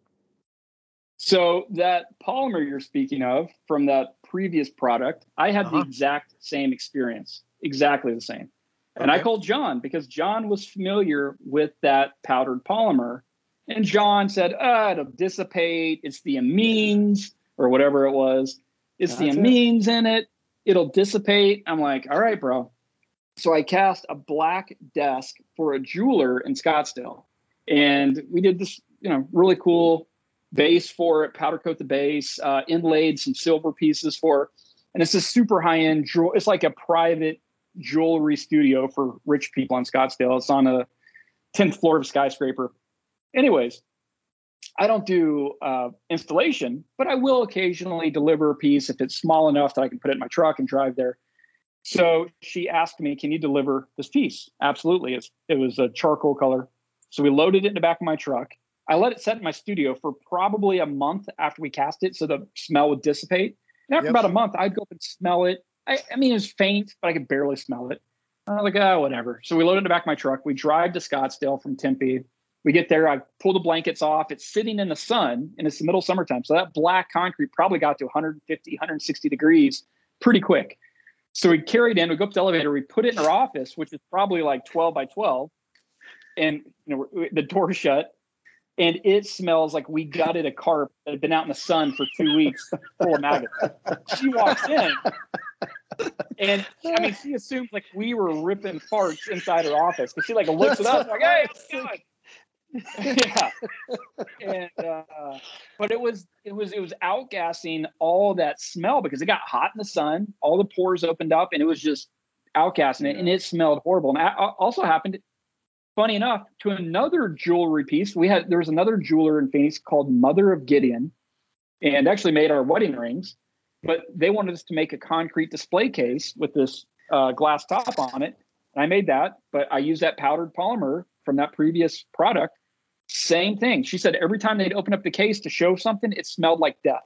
So that polymer you're speaking of from that previous product, I had the exact same experience, exactly the same. And I called John because John was familiar with that powdered polymer. And John said, it'll dissipate. It's the amines or whatever it was. It's the amines in it. It'll dissipate. I'm like, all right, bro. So I cast a black desk for a jeweler in Scottsdale. And we did this, you know, really cool base for it, powder coat the base, inlaid some silver pieces for it. And it's a super high-end jewel. It's like a private jewelry studio for rich people in Scottsdale. It's on a 10th floor of a skyscraper. Anyways, I don't do installation, but I will occasionally deliver a piece if it's small enough that I can put it in my truck and drive there. So she asked me, can you deliver this piece? Absolutely. It was a charcoal color. So we loaded it in the back of my truck. I let it set in my studio for probably a month after we cast it so the smell would dissipate. And after about a month, I'd go up and smell it. I mean, it was faint, but I could barely smell it. I was like, whatever. So we loaded it in the back of my truck. We drive to Scottsdale from Tempe. We get there. I pull the blankets off. It's sitting in the sun, and it's the middle of summertime. So that black concrete probably got to 150, 160 degrees pretty quick. So we carry it in, we go up to the elevator, we put it in our office, which is probably like 12 by 12. And you know, the door shut and it smells like we gutted a carp that had been out in the sun for 2 weeks full of maggots. She walked in and I mean, she assumed like we were ripping farts inside her office. But she like looks it up like, hey, what's going on? Yeah. And, but it was outgassing all that smell because it got hot in the sun, all the pores opened up and it was just outgassing it. And it smelled horrible. And also happened, funny enough, to another jewelry piece. There was another jeweler in Phoenix called Mother of Gideon and actually made our wedding rings, but they wanted us to make a concrete display case with this glass top on it. And I made that, but I used that powdered polymer from that previous product. Same thing. She said every time they'd open up the case to show something, it smelled like death.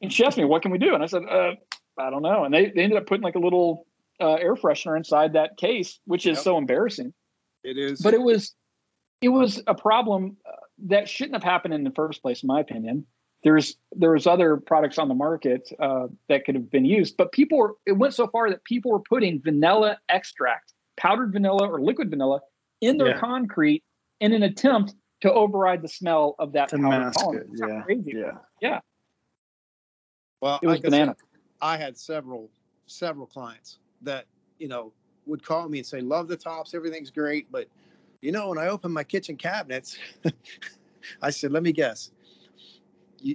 And she asked me, what can we do? And I said, I don't know. And they ended up putting like a little air freshener inside that case, which is so embarrassing. It is. But it was a problem that shouldn't have happened in the first place, in my opinion. There was other products on the market that could have been used, but it went so far that people were putting vanilla extract, powdered vanilla or liquid vanilla, in their concrete in an attempt to override the smell of that powder polymer. Yeah. Well, it was banana. I had several clients that, you know, would call me and say, love the tops, everything's great, but you know, when I open my kitchen cabinets, I said, let me guess,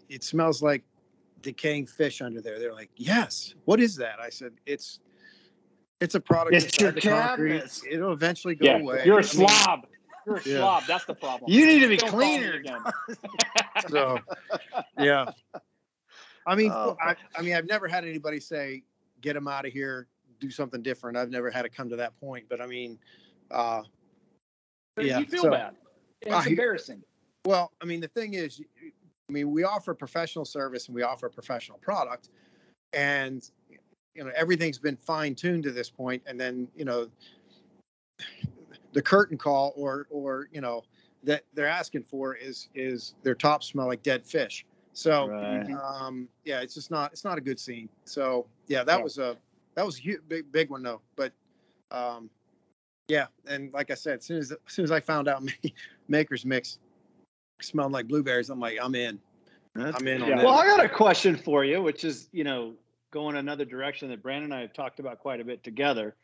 it smells like decaying fish under there. They're like, yes. What is that? I said, it's a product. It's your cabinets. It'll eventually go away. You're a slob. You're a slob. That's the problem. You need to be cleaner. So, yeah. I mean, I've never had anybody say, get them out of here, do something different. I've never had it come to that point, but I mean, yeah. You feel bad. It's embarrassing. Well, I mean, the thing is, I mean, we offer professional service and we offer a professional product, and, you know, everything's been fine tuned to this point. And then, you know, the curtain call or, you know, that they're asking for is their tops smell like dead fish. So, right. Yeah, it's not a good scene. So yeah, that was a huge, big one though. But, yeah. And like I said, as soon as I found out Maker's Mix smelled like blueberries, I'm like, I'm in. I'm in on that. Well, I got a question for you, which is, you know, going another direction that Brandon and I have talked about quite a bit together.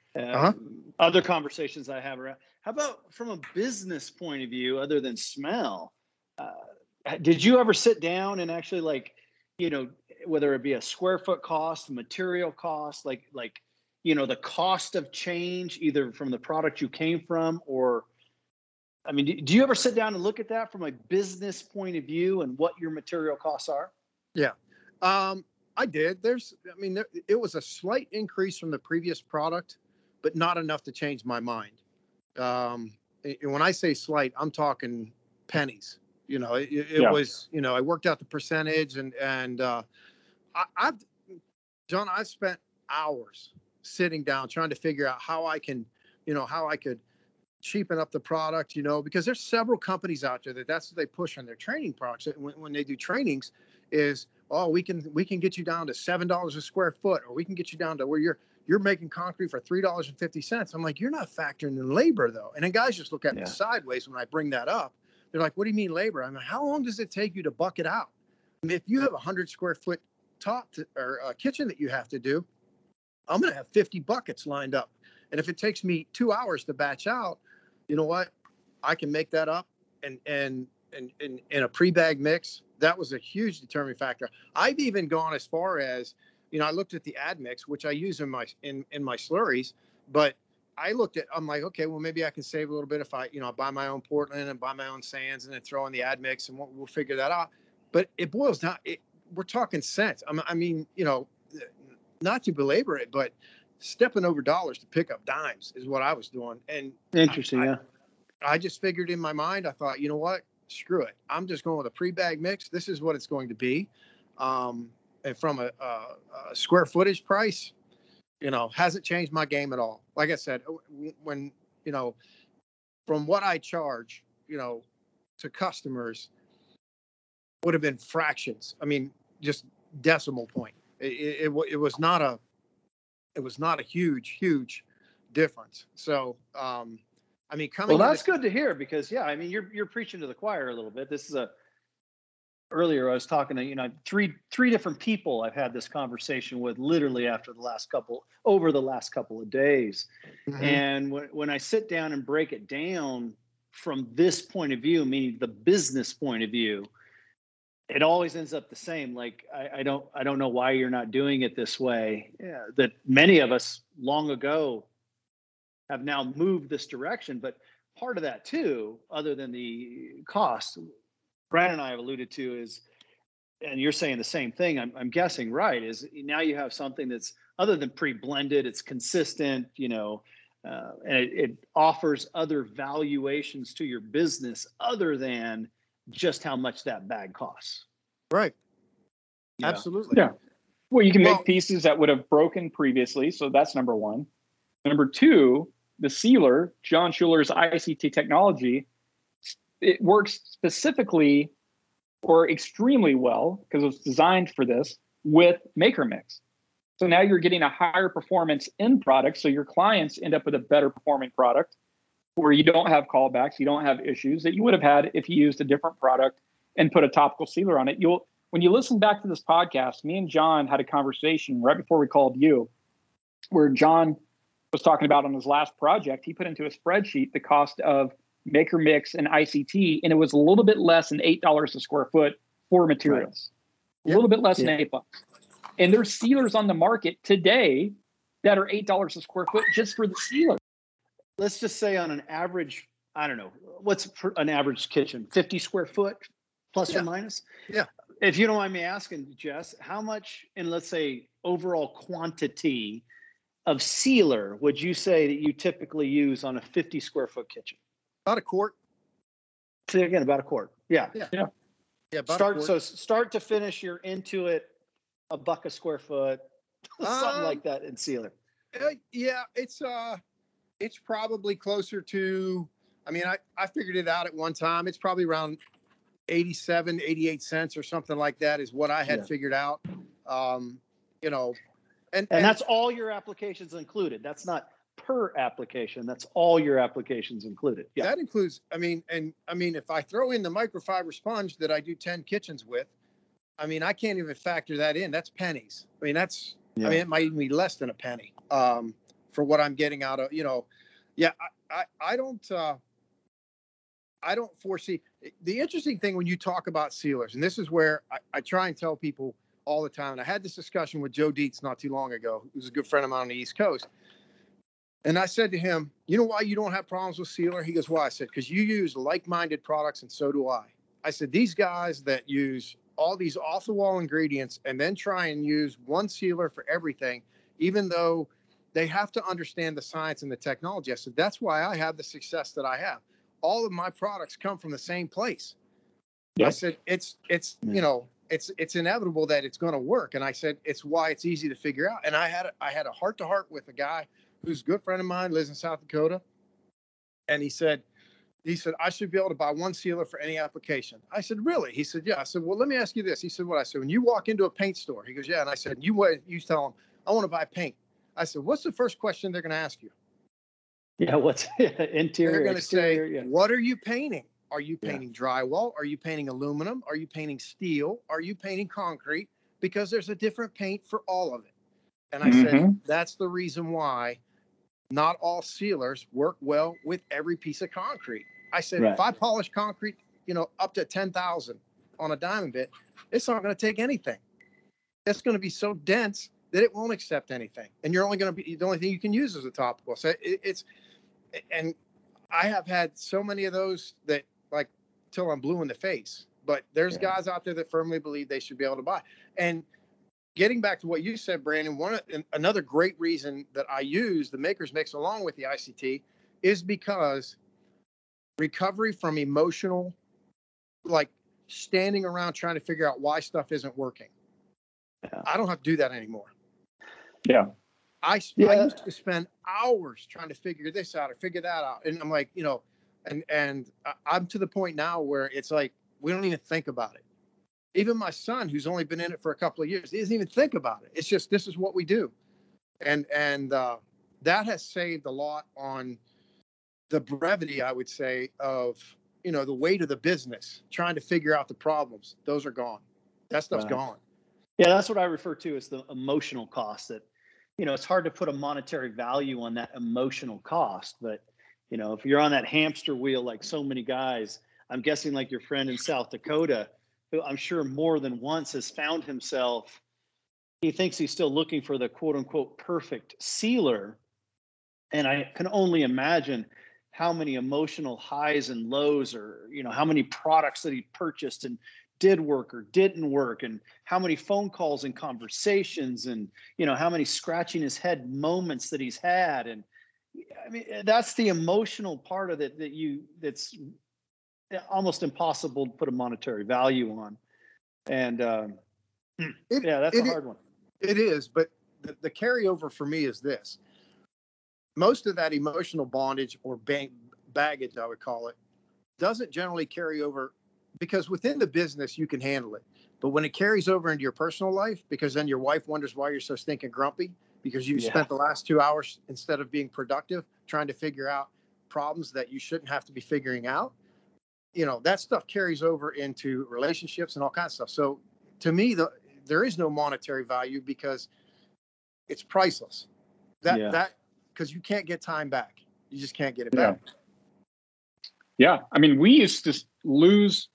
Other conversations I have around. How about from a business point of view, other than smell? Did you ever sit down and actually, like, you know, whether it be a square foot cost, material cost, like, you know, the cost of change, either from the product you came from, or, I mean, do you ever sit down and look at that from a business point of view and what your material costs are? Yeah, I did. It was a slight increase from the previous product, but not enough to change my mind. And when I say slight, I'm talking pennies. You know, it was, you know, I worked out the percentage and I've spent hours sitting down trying to figure out how I could cheapen up the product, you know, because there's several companies out there that's what they push on their training products. When they do trainings is, oh, we can get you down to $7 a square foot, or we can get you down to where you're making concrete for $3.50. I'm like, you're not factoring in labor though. And then guys just look at me sideways when I bring that up. They're like, what do you mean labor? I'm like, how long does it take you to bucket out? I mean, if you have a 100 square foot top or a kitchen that you have to do, I'm going to have 50 buckets lined up. And if it takes me 2 hours to batch out, you know what? I can make that up and in a pre-bag mix. That was a huge determining factor. I've even gone as far as, you know, I looked at the ad mix, which I use in my slurries, but I'm like, okay, well, maybe I can save a little bit if I, you know, buy my own Portland and buy my own sands and then throw in the ad mix and we'll figure that out. But it boils down, we're talking cents. I mean, you know, not to belabor it, but stepping over dollars to pick up dimes is what I was doing. And interesting. I just figured in my mind, I thought, you know what, screw it. I'm just going with a pre-bag mix. This is what it's going to be. And from a square footage price, you know, hasn't changed my game at all. Like I said, when, you know, from what I charge, you know, to customers would have been fractions. I mean, just decimal point. It was not a huge difference. So, I mean, that's good to hear, because I mean, you're preaching to the choir a little bit. This is earlier I was talking to, you know, three different people I've had this conversation with literally over the last couple of days. Mm-hmm. And when I sit down and break it down from this point of view, meaning the business point of view, it always ends up the same. Like, I don't know why you're not doing it this way. Yeah, that many of us long ago have now moved this direction, but part of that too, other than the cost, Brandon and I have alluded to is, and you're saying the same thing, I'm guessing, right, is now you have something that's other than pre-blended, it's consistent, you know, and it offers other valuations to your business other than just how much that bag costs. Right. Yeah. Absolutely. Yeah. Well, you can make pieces that would have broken previously. So that's number one. Number two, the sealer, Jon Schuler's ICT technology, it works specifically or extremely well, because it was designed for this, with Maker Mix. So now you're getting a higher performance end product. So your clients end up with a better performing product where you don't have callbacks. You don't have issues that you would have had if you used a different product and put a topical sealer on it. When you listen back to this podcast, me and John had a conversation right before we called you, where John was talking about on his last project, he put into a spreadsheet the cost of Maker Mix and ICT, and it was a little bit less than $8 a square foot for materials. Right. A little bit less than $8. And there's sealers on the market today that are $8 a square foot just for the sealer. Let's just say on an average, I don't know, what's an average kitchen, 50 square foot plus or minus? Yeah. If you don't mind me asking, Jess, how much in, let's say, overall quantity of sealer would you say that you typically use on a 50 square foot kitchen? About a quart. So again, about a quart. Yeah. Yeah. Start to finish, you're into it, a buck a square foot, something like that in sealer. Yeah, it's probably closer to, I mean, I figured it out at one time. It's probably around 87, 88 cents or something like that is what I had figured out. You know, and that's all your applications included. That's not per application. That's all your applications included. Yeah. That includes, I mean, if I throw in the microfiber sponge that I do 10 kitchens with, I mean, I can't even factor that in. That's pennies. I mean, that's, I mean, it might even be less than a penny for what I'm getting out of, you know. Yeah. I don't foresee. The interesting thing when you talk about sealers, and this is where I try and tell people all the time, and I had this discussion with Joe Dietz not too long ago, who's a good friend of mine on the East Coast. And I said to him, you know why you don't have problems with sealer? He goes, why? I said, because you use like-minded products, and so do I. I said, these guys that use all these off-the-wall ingredients and then try and use one sealer for everything, even though they have to understand the science and the technology. I said, that's why I have the success that I have. All of my products come from the same place. Yep. I said, it's you know, it's inevitable that it's going to work. And I said, it's why it's easy to figure out. And I had a heart-to-heart with a guy who's a good friend of mine, lives in South Dakota. And he said, I should be able to buy one sealer for any application. I said, really? He said, yeah. I said, well, let me ask you this. He said, what? I said, when you walk into a paint store, he goes, yeah. And I said, you tell him, I want to buy paint. I said, what's the first question they're going to ask you? Yeah, what's interior? They're going to say, what are you painting? Are you painting drywall? Are you painting aluminum? Are you painting steel? Are you painting concrete? Because there's a different paint for all of it. And I said, that's the reason why not all sealers work well with every piece of concrete. I said, if I polish concrete, you know, up to 10,000 on a diamond bit, it's not going to take anything. It's going to be so dense that it won't accept anything. And you're only going to be, the only thing you can use is a topical. So and I have had so many of those that, like, till I'm blue in the face, but there's guys out there that firmly believe they should be able to buy. And getting back to what you said, Brandon, another great reason that I use the Maker's Mix along with the ICT is because recovery from emotional, like standing around trying to figure out why stuff isn't working. Yeah. I don't have to do that anymore. Yeah. I used to spend hours trying to figure this out or figure that out. And I'm like, you know, and I'm to the point now where it's like, we don't even think about it. Even my son, who's only been in it for a couple of years, he doesn't even think about it. It's just, this is what we do. And that has saved a lot on the brevity, I would say, of, you know, the weight of the business, trying to figure out the problems. Those are gone. That stuff's gone. Yeah, that's what I refer to as the emotional cost that, you know, it's hard to put a monetary value on that emotional cost. But, you know, if you're on that hamster wheel, like so many guys, I'm guessing like your friend in South Dakota, who I'm sure more than once has found himself, he thinks he's still looking for the quote unquote perfect sealer. And I can only imagine how many emotional highs and lows, or, you know, how many products that he purchased and did work or didn't work, and how many phone calls and conversations, and, you know, how many scratching his head moments that he's had. And I mean, that's the emotional part of it that's almost impossible to put a monetary value on. And that's a hard one. It is, but the carryover for me is this. Most of that emotional bondage or baggage, I would call it, doesn't generally carry over, because within the business, you can handle it. But when it carries over into your personal life, because then your wife wonders why you're so stinking grumpy, because you spent the last 2 hours, instead of being productive, trying to figure out problems that you shouldn't have to be figuring out. You know, that stuff carries over into relationships and all kinds of stuff. So to me, there is no monetary value, because it's priceless. Because you can't get time back. You just can't get it back. Yeah. I mean, we used to lose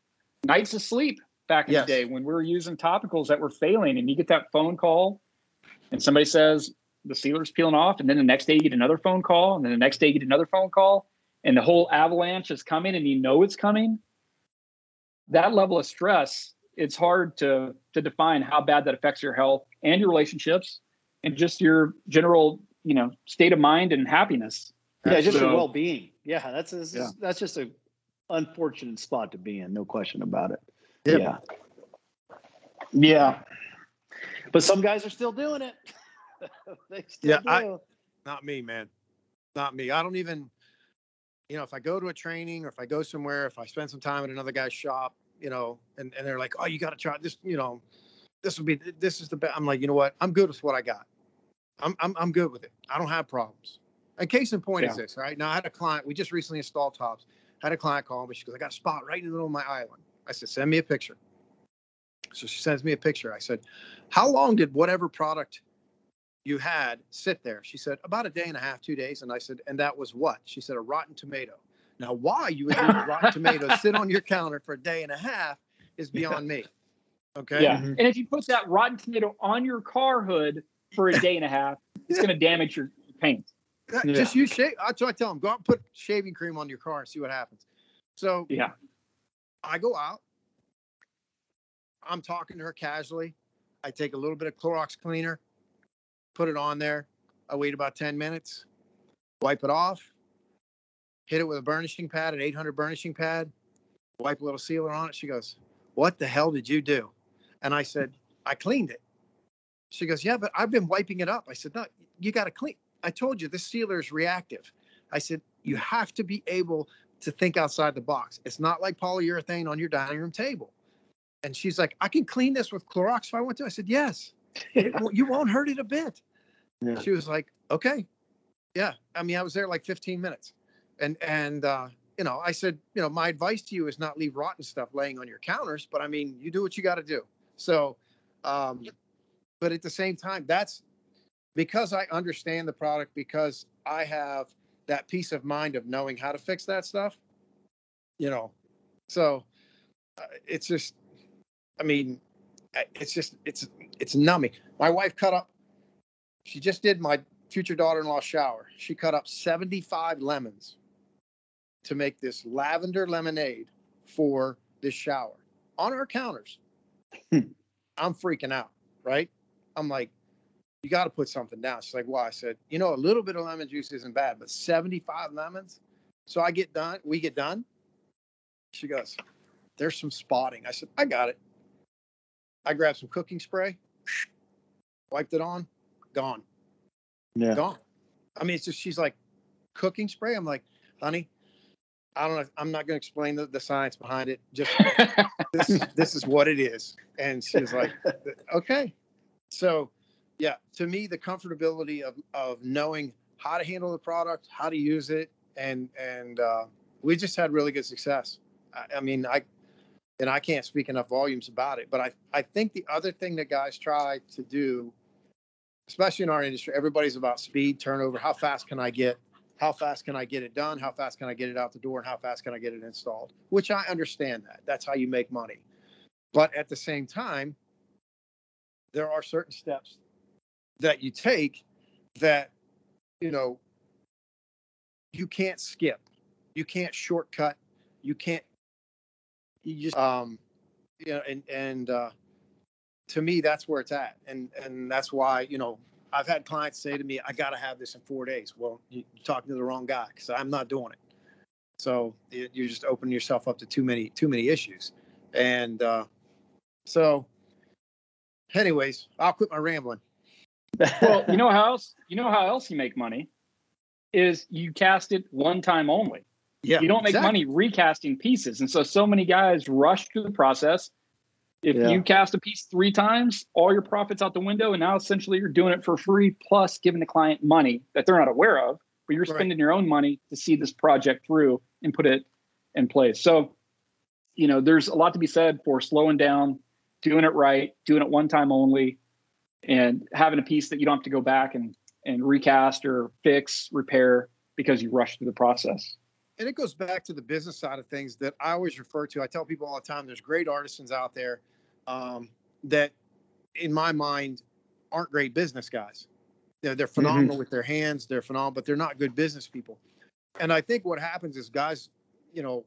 nights of sleep back in the day when we were using topicals that were failing, and you get that phone call and somebody says the sealer's peeling off, and then the next day you get another phone call, and then the next day you get another phone call, and the whole avalanche is coming, and you know it's coming. That level of stress it's hard to define how bad that affects your health and your relationships and just your general, you know, state of mind and happiness. Yeah, just your well-being. Yeah, that's just a unfortunate spot to be in, no question about it. Yep. Yeah. Yeah. But some guys are still doing it. They still do. Not me, man. Not me. I don't even, you know, if I go to a training or if I go somewhere, if I spend some time at another guy's shop, you know, and they're like, oh, you got to try this, you know, this is the best. I'm like, you know what? I'm good with what I got. I'm good with it. I don't have problems. And case in point is this, right? Now I had a client, we just recently installed tops. Had a client call me. She goes, I got a spot right in the middle of my island. I said, send me a picture. So she sends me a picture. I said, how long did whatever product you had sit there? She said, about a day and a half, 2 days. And I said, and that was what? She said, a rotten tomato. Now, why you would leave a rotten tomato sit on your counter for a day and a half is beyond me. Okay. Yeah. Mm-hmm. And if you put that rotten tomato on your car hood for a day and a half, it's going to damage your paint. Yeah. Just use shave. So I tell them, go out and put shaving cream on your car and see what happens. So yeah, I go out. I'm talking to her casually. I take a little bit of Clorox cleaner, put it on there. I wait about 10 minutes, wipe it off, hit it with a burnishing pad, an 800 burnishing pad, wipe a little sealer on it. She goes, what the hell did you do? And I said, I cleaned it. She goes, yeah, but I've been wiping it up. I said, no, you got to clean. I told you, this sealer is reactive. I said, you have to be able to think outside the box. It's not like polyurethane on your dining room table. And she's like, I can clean this with Clorox if I want to. I said, yes. You won't hurt it a bit. Yeah. She was like, okay. Yeah. I mean, I was there like 15 minutes. And you know, I said, you know, my advice to you is not leave rotten stuff laying on your counters, but I mean, you do what you got to do. So, but at the same time, that's, because I understand the product, because I have that peace of mind of knowing how to fix that stuff, you know. So it's just, I mean, it's just, it's numbing. My wife cut up, she just did my future daughter-in-law's shower. She cut up 75 lemons to make this lavender lemonade for this shower on our counters. I'm freaking out, right? I'm like, you got to put something down. She's like, why? I said, you know, a little bit of lemon juice isn't bad, but 75 lemons. So I get done. We get done. She goes, there's some spotting. I said, I got it. I grabbed some cooking spray, wiped it on, gone. Yeah. Gone. I mean, it's just, she's like, cooking spray. I'm like, honey, I don't know. I'm not going to explain the science behind it. Just this is what it is. And she's like, okay. So, yeah, to me, the comfortability of knowing how to handle the product, how to use it, and we just had really good success. I mean, I can't speak enough volumes about it, but I think the other thing that guys try to do, especially in our industry, everybody's about speed, turnover, how fast can I get? How fast can I get it done? How fast can I get it out the door? And how fast can I get it installed? Which I understand that. That's how you make money. But at the same time, there are certain steps that you take that, you know, you can't skip, you can't shortcut, you can't, you just, you know, and to me, that's where it's at. And that's why, you know, I've had clients say to me, I got to have this in 4 days. Well, you're talking to the wrong guy because I'm not doing it. So you're just opening yourself up to too many issues. And so anyways, I'll quit my rambling. Well, you know how else you make money is you cast it one time only. Yeah, you don't make money recasting pieces. And so many guys rush through the process. If you cast a piece 3 times, all your profits out the window. And now essentially you're doing it for free, plus giving the client money that they're not aware of, but you're spending your own money to see this project through and put it in place. So, you know, there's a lot to be said for slowing down, doing it right, doing it one time only, and having a piece that you don't have to go back and recast or fix, repair, because you rush through the process. And it goes back to the business side of things that I always refer to. I tell people all the time, there's great artisans out there that, in my mind, aren't great business guys. They're phenomenal with their hands. They're phenomenal, but they're not good business people. And I think what happens is guys, you know,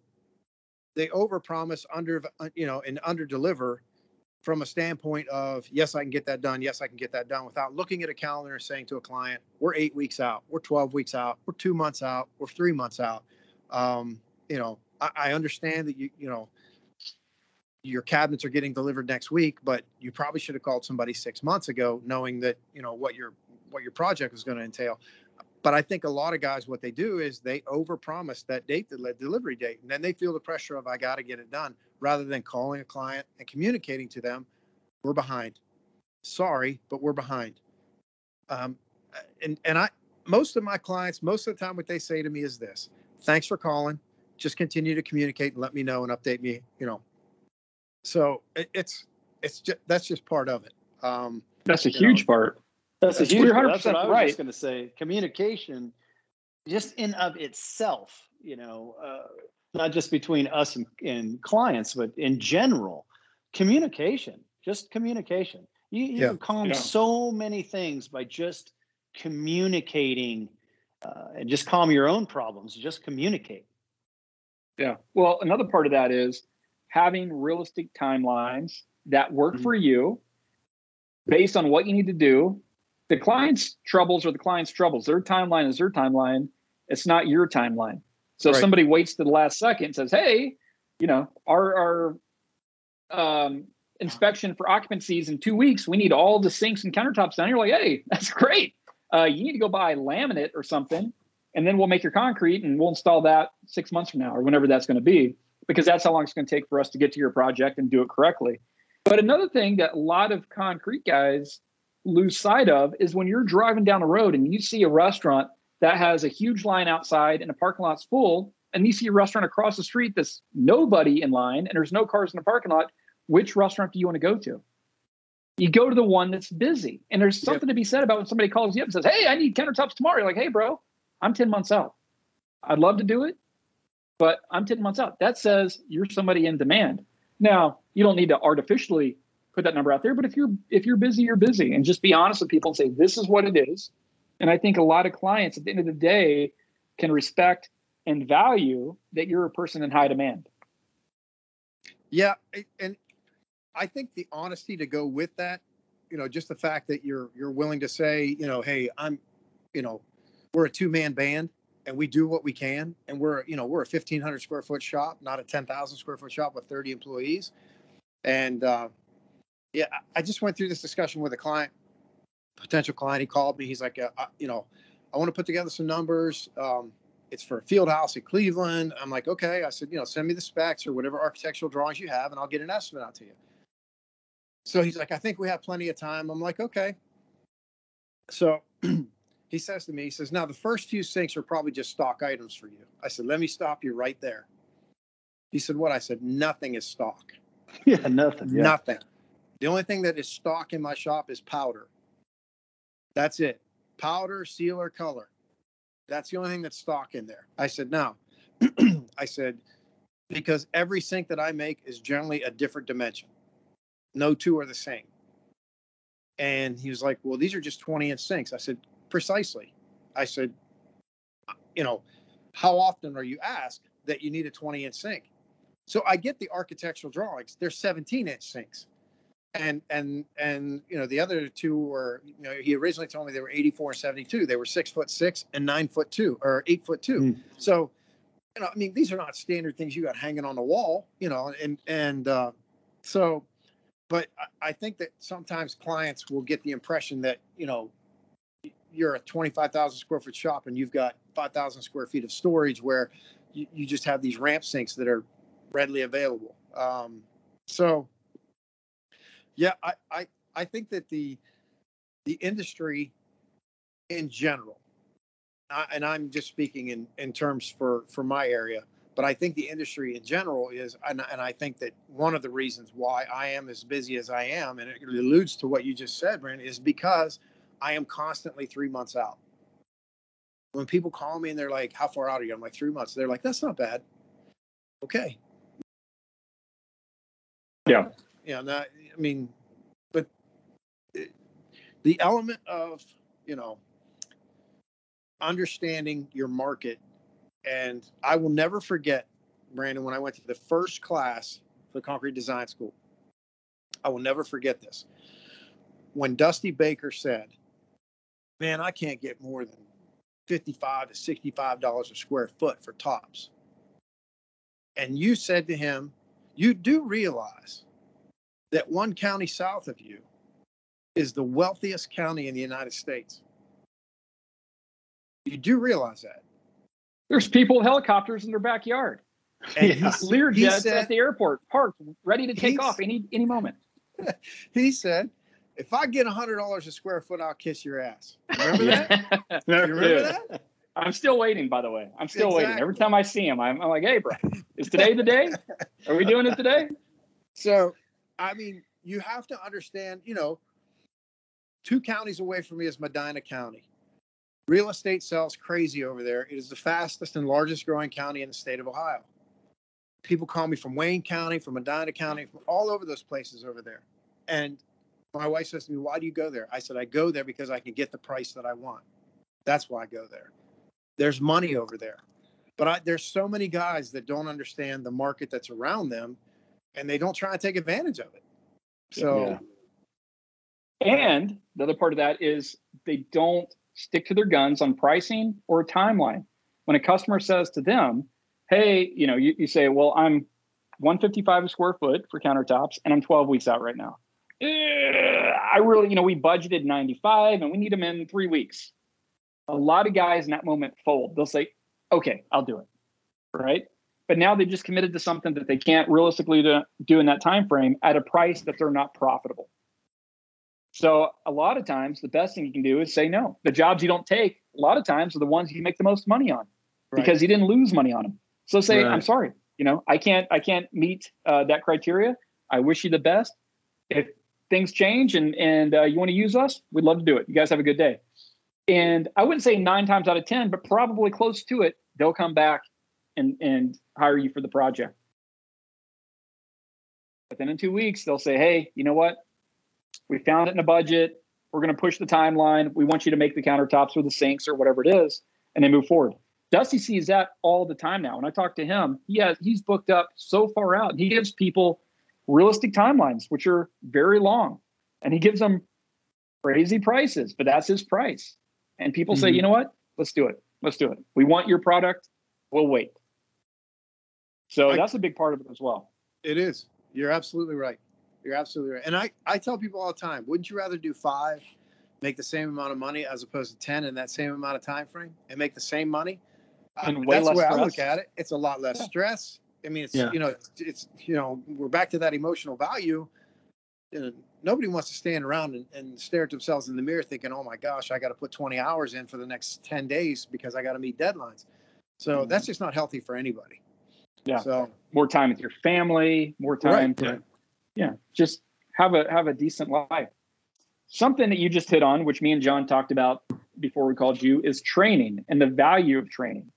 they overpromise, and underdeliver, from a standpoint of, yes, I can get that done. Yes, I can get that done, without looking at a calendar and saying to a client, we're 8 weeks out, we're 12 weeks out, we're 2 months out, we're 3 months out. You know, I understand that, you know, your cabinets are getting delivered next week, but you probably should have called somebody 6 months ago, knowing that, you know, what your project is going to entail. But I think a lot of guys, what they do is they overpromise that date, the delivery date, and then they feel the pressure of, I got to get it done, rather than calling a client and communicating to them, we're behind. Sorry, but we're behind. And most of my clients, most of the time, what they say to me is this: thanks for calling. Just continue to communicate and let me know and update me, you know. So it's just, that's just part of it. That's a huge part. That's a huge part. That's what I was just going to say. Communication, just in of itself, you know, not just between us and clients, but in general, communication, just communication. You can calm so many things by just communicating, and just calm your own problems. Just communicate. Yeah. Well, another part of that is having realistic timelines that work for you based on what you need to do. The client's troubles are the client's troubles. Their timeline is their timeline. It's not your timeline. So if somebody waits to the last second and says, hey, you know, our inspection for occupancy is in 2 weeks. We need all the sinks and countertops done. You're like, hey, that's great. You need to go buy laminate or something, and then we'll make your concrete and we'll install that 6 months from now or whenever that's going to be, because that's how long it's going to take for us to get to your project and do it correctly. But another thing that a lot of concrete guys lose sight of is when you're driving down the road and you see a restaurant that has a huge line outside and the parking lot's full, and you see a restaurant across the street that's nobody in line and there's no cars in the parking lot, which restaurant do you want to go to? You go to the one that's busy. And there's something to be said about when somebody calls you up and says, hey, I need countertops tomorrow. You're like, hey, bro, I'm 10 months out. I'd love to do it, but I'm 10 months out. That says you're somebody in demand. Now, you don't need to artificially put that number out there, but if you're busy, you're busy. And just be honest with people and say, this is what it is. And I think a lot of clients at the end of the day can respect and value that you're a person in high demand. Yeah. And I think the honesty to go with that, you know, just the fact that you're willing to say, you know, hey, I'm, you know, we're a two-man band, and we do what we can. And we're a 1,500 square foot shop, not a 10,000 square foot shop with 30 employees. And I just went through this discussion with a client, potential client. He called me. He's like, you know, I want to put together some numbers. It's for a field house in Cleveland. I'm like, okay. I said, you know, send me the specs or whatever architectural drawings you have, and I'll get an estimate out to you. So he's like, I think we have plenty of time. I'm like, okay. So he says to me, he says, now the first few sinks are probably just stock items for you. I said, let me stop you right there. He said, what? I said, nothing is stock. Yeah, nothing. Yeah. Nothing. The only thing that is stock in my shop is powder. That's it. Powder, sealer, color. That's the only thing that's stock in there. I said, no. I said, because every sink that I make is generally a different dimension. No two are the same. And he was like, well, these are just 20-inch sinks. I said, precisely. I said, you know, how often are you asked that you need a 20-inch sink? So I get the architectural drawings. They're 17-inch sinks. And you know, the other two were, you know, he originally told me they were 84 and 72. They were 6'6" and 9'2" or 8'2". So, you know, I mean, these are not standard things you got hanging on the wall, you know, so, but I think that sometimes clients will get the impression that, you know, you're a 25,000 square foot shop and you've got 5,000 square feet of storage where you just have these ramp sinks that are readily available. So yeah, I think that the industry in general, and I'm just speaking in terms for my area, but I think the industry in general is, and I think that one of the reasons why I am as busy as I am, and it alludes to what you just said, Brandon, is because I am constantly 3 months out. When people call me and they're like, how far out are you? I'm like, 3 months. They're like, that's not bad. Okay. Yeah. Yeah. No, I mean, but the element of, you know, understanding your market. And I will never forget, Brandon, when I went to the first class for Concrete Design School, I will never forget this. When Dusty Baker said, man, I can't get more than $55 to $65 a square foot for tops. And you said to him, you do realize that one county south of you is the wealthiest county in the United States. You do realize that. There's people with helicopters in their backyard. And Learjets at the airport, parked, ready to take off any moment. He said, if I get $100 a square foot, I'll kiss your ass. Remember that? You remember that? I'm still waiting, by the way. I'm still waiting. Every time I see him, I'm like, hey, bro, is today the day? Are we doing it today? So, I mean, you have to understand, you know, two counties away from me is Medina County. Real estate sells crazy over there. It is the fastest and largest growing county in the state of Ohio. People call me from Wayne County, from Medina County, from all over those places over there. And my wife says to me, why do you go there? I said, I go there because I can get the price that I want. That's why I go there. There's money over there. But there's so many guys that don't understand the market that's around them, and they don't try to take advantage of it. So, yeah. And the other part of that is they don't stick to their guns on pricing or a timeline. When a customer says to them, hey, you know, you say, well, I'm $155 a square foot for countertops, and I'm 12 weeks out right now. I really, you know, we budgeted 95 and we need them in 3 weeks. A lot of guys in that moment fold. They'll say, okay, I'll do it. Right. But now they've just committed to something that they can't realistically do in that time frame at a price that they're not profitable. So a lot of times the best thing you can do is say no. The jobs you don't take a lot of times are the ones you make the most money on, right, because you didn't lose money on them. So say, right, I'm sorry, you know, I can't meet that criteria. I wish you the best. If things change and you want to use us, we'd love to do it. You guys have a good day. And I wouldn't say 9 times out of 10, but probably close to it, they'll come back and hire you for the project. But then in 2 weeks, they'll say, hey, you know what? We found it in a budget. We're going to push the timeline. We want you to make the countertops or the sinks or whatever it is, and they move forward. Dusty sees that all the time now. When I talk to him, he's booked up so far out. He gives people realistic timelines, which are very long, and he gives them crazy prices, but that's his price. And people say, you know what? Let's do it. We want your product. We'll wait. So that's a big part of it as well. It is. You're absolutely right. And I tell people all the time, wouldn't you rather do 5, make the same amount of money as opposed to 10 in that same amount of time frame and make the same money? And that's the way I look at it. It's a lot less stress. I mean, it's we're back to that emotional value. Nobody wants to stand around and stare at themselves in the mirror thinking, oh my gosh, I got to put 20 hours in for the next 10 days because I got to meet deadlines. So that's just not healthy for anybody. Yeah. So more time with your family, more time. Right. Just have a decent life. Something that you just hit on, which me and John talked about before we called you, is training and the value of training.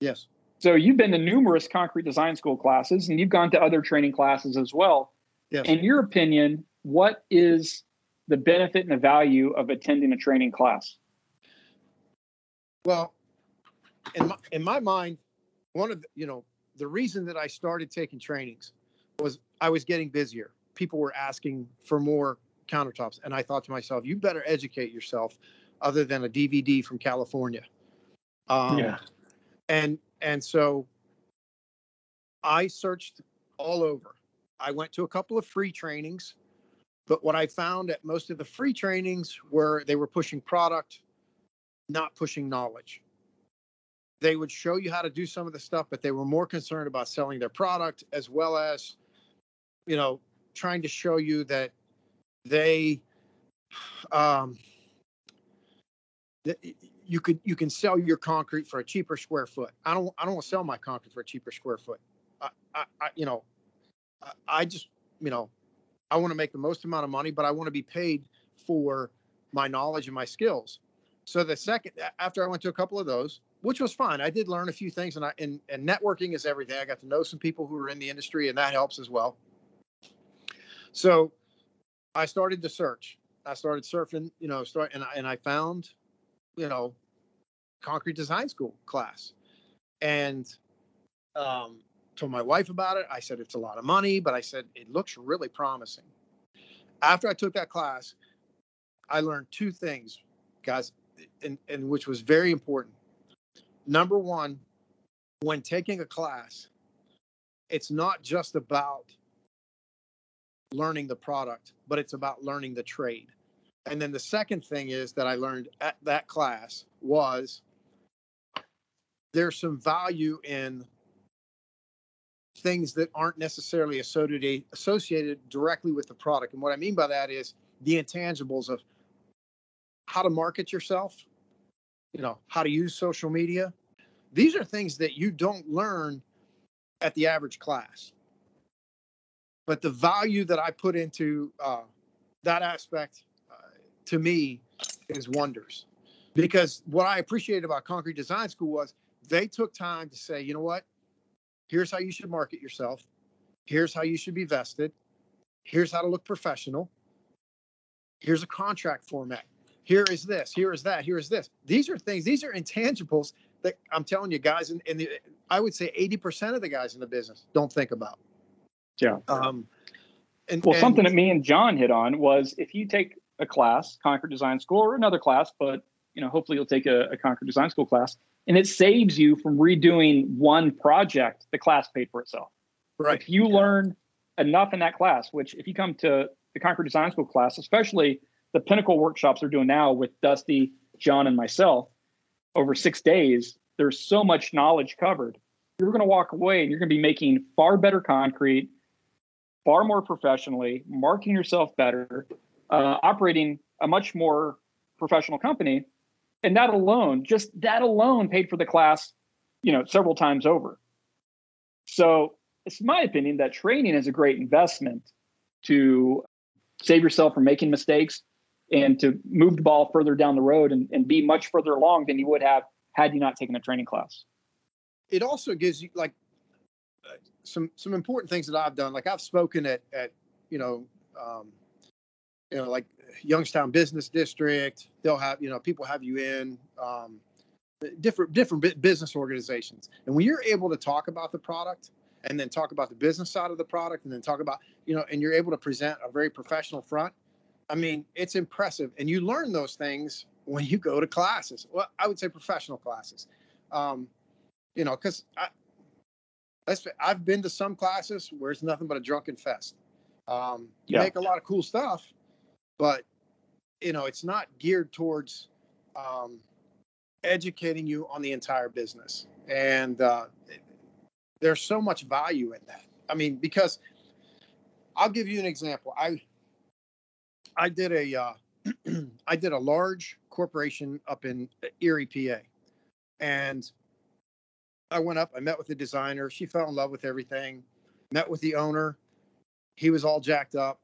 Yes. So you've been to numerous concrete design school classes, and you've gone to other training classes as well. Yes. In your opinion, what is the benefit and the value of attending a training class? Well, in my mind, one of the reason that I started taking trainings was I was getting busier. People were asking for more countertops, and I thought to myself, you better educate yourself other than a DVD from California. And so I searched all over. I went to a couple of free trainings, but what I found at most of the free trainings were they were pushing product, not pushing knowledge. They would show you how to do some of the stuff, but they were more concerned about selling their product as well as, trying to show you that you can sell your concrete for a cheaper square foot. I don't want to sell my concrete for a cheaper square foot. I want to make the most amount of money, but I want to be paid for my knowledge and my skills. So after I went to a couple of those, which was fine, I did learn a few things, and networking is everything. I got to know some people who were in the industry, and that helps as well. So I started to search. I started surfing, and I found, Concrete Design School class, and told my wife about it. I said, it's a lot of money, but I said, it looks really promising. after I took that class, I learned two things, guys, and which was very important. Number one, when taking a class, it's not just about learning the product, but it's about learning the trade. And then the second thing is that I learned at that class was there's some value in things that aren't necessarily associated directly with the product. And what I mean by that is the intangibles of how to market yourself, you know, how to use social media. These are things that you don't learn at the average class. But the value that I put into that aspect, to me, is wonders. Because what I appreciated about Concrete Design School was they took time to say, you know what, here's how you should market yourself. Here's how you should be vested. Here's how to look professional. Here's a contract format. Here is this. Here is that. Here is this. These are things. These are intangibles that I'm telling you guys, and I would say 80% of the guys in the business don't think about. Yeah. Something that me and John hit on was if you take a class, Concrete Design School or another class, but you know, hopefully you'll take a Concrete Design School class, and it saves you from redoing one project. The class paid for itself. Right. If you learn enough in that class, which if you come to the Concrete Design School class, especially the pinnacle workshops they're doing now with Dusty, John, and myself over 6 days, there's so much knowledge covered. You're going to walk away and you're going to be making far better concrete, far more professionally, marketing yourself better, operating a much more professional company. And that alone, just that alone paid for the class, you know, several times over. So it's my opinion that training is a great investment to save yourself from making mistakes and to move the ball further down the road and be much further along than you would have had you not taken a training class. It also gives you like some important things that I've done. Like I've spoken at like Youngstown Business District. They'll have, you know, people have you in different business organizations. And when you're able to talk about the product and then talk about the business side of the product and then talk about, you know, and you're able to present a very professional front, I mean, it's impressive. And you learn those things when you go to classes. Well, I would say professional classes, you know, because I've been to some classes where it's nothing but a drunken fest. You make a lot of cool stuff, but, you know, it's not geared towards educating you on the entire business. And there's so much value in that. I mean, because I'll give you an example. I did a large corporation up in Erie, PA, and I went up. I met with the designer. She fell in love with everything. Met with the owner. He was all jacked up.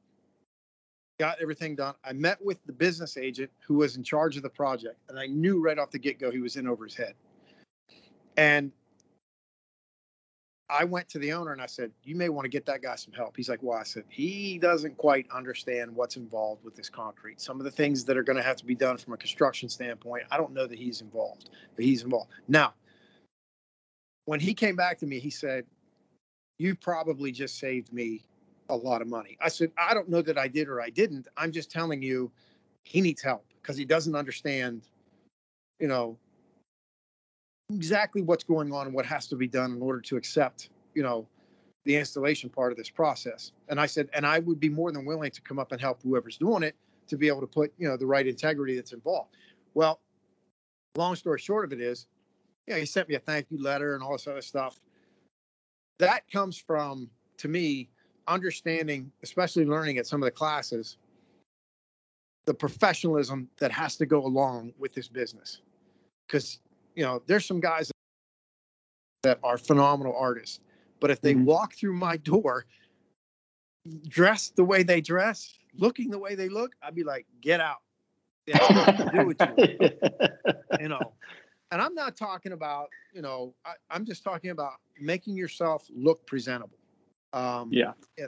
Got everything done. I met with the business agent who was in charge of the project, and I knew right off the get-go he was in over his head. And I went to the owner and I said, you may want to get that guy some help. He's like, well, I said, he doesn't quite understand what's involved with this concrete. Some of the things that are going to have to be done from a construction standpoint, I don't know that he's involved, but he's involved. Now, when he came back to me, he said, you probably just saved me a lot of money. I said, I don't know that I did or I didn't. I'm just telling you he needs help because he doesn't understand, you know, exactly what's going on and what has to be done in order to accept, you know, the installation part of this process. And I said, and I would be more than willing to come up and help whoever's doing it to be able to put, you know, the right integrity that's involved. Well, long story short of it is, yeah, he sent me a thank you letter and all this other stuff. That comes from, to me, understanding, especially learning at some of the classes, the professionalism that has to go along with this business. Because, you know, there's some guys that are phenomenal artists, but if they walk through my door dressed the way they dress, looking the way they look, I'd be like, get out. Yeah, do what you want. You know, and I'm not talking about, you know, I'm just talking about making yourself look presentable.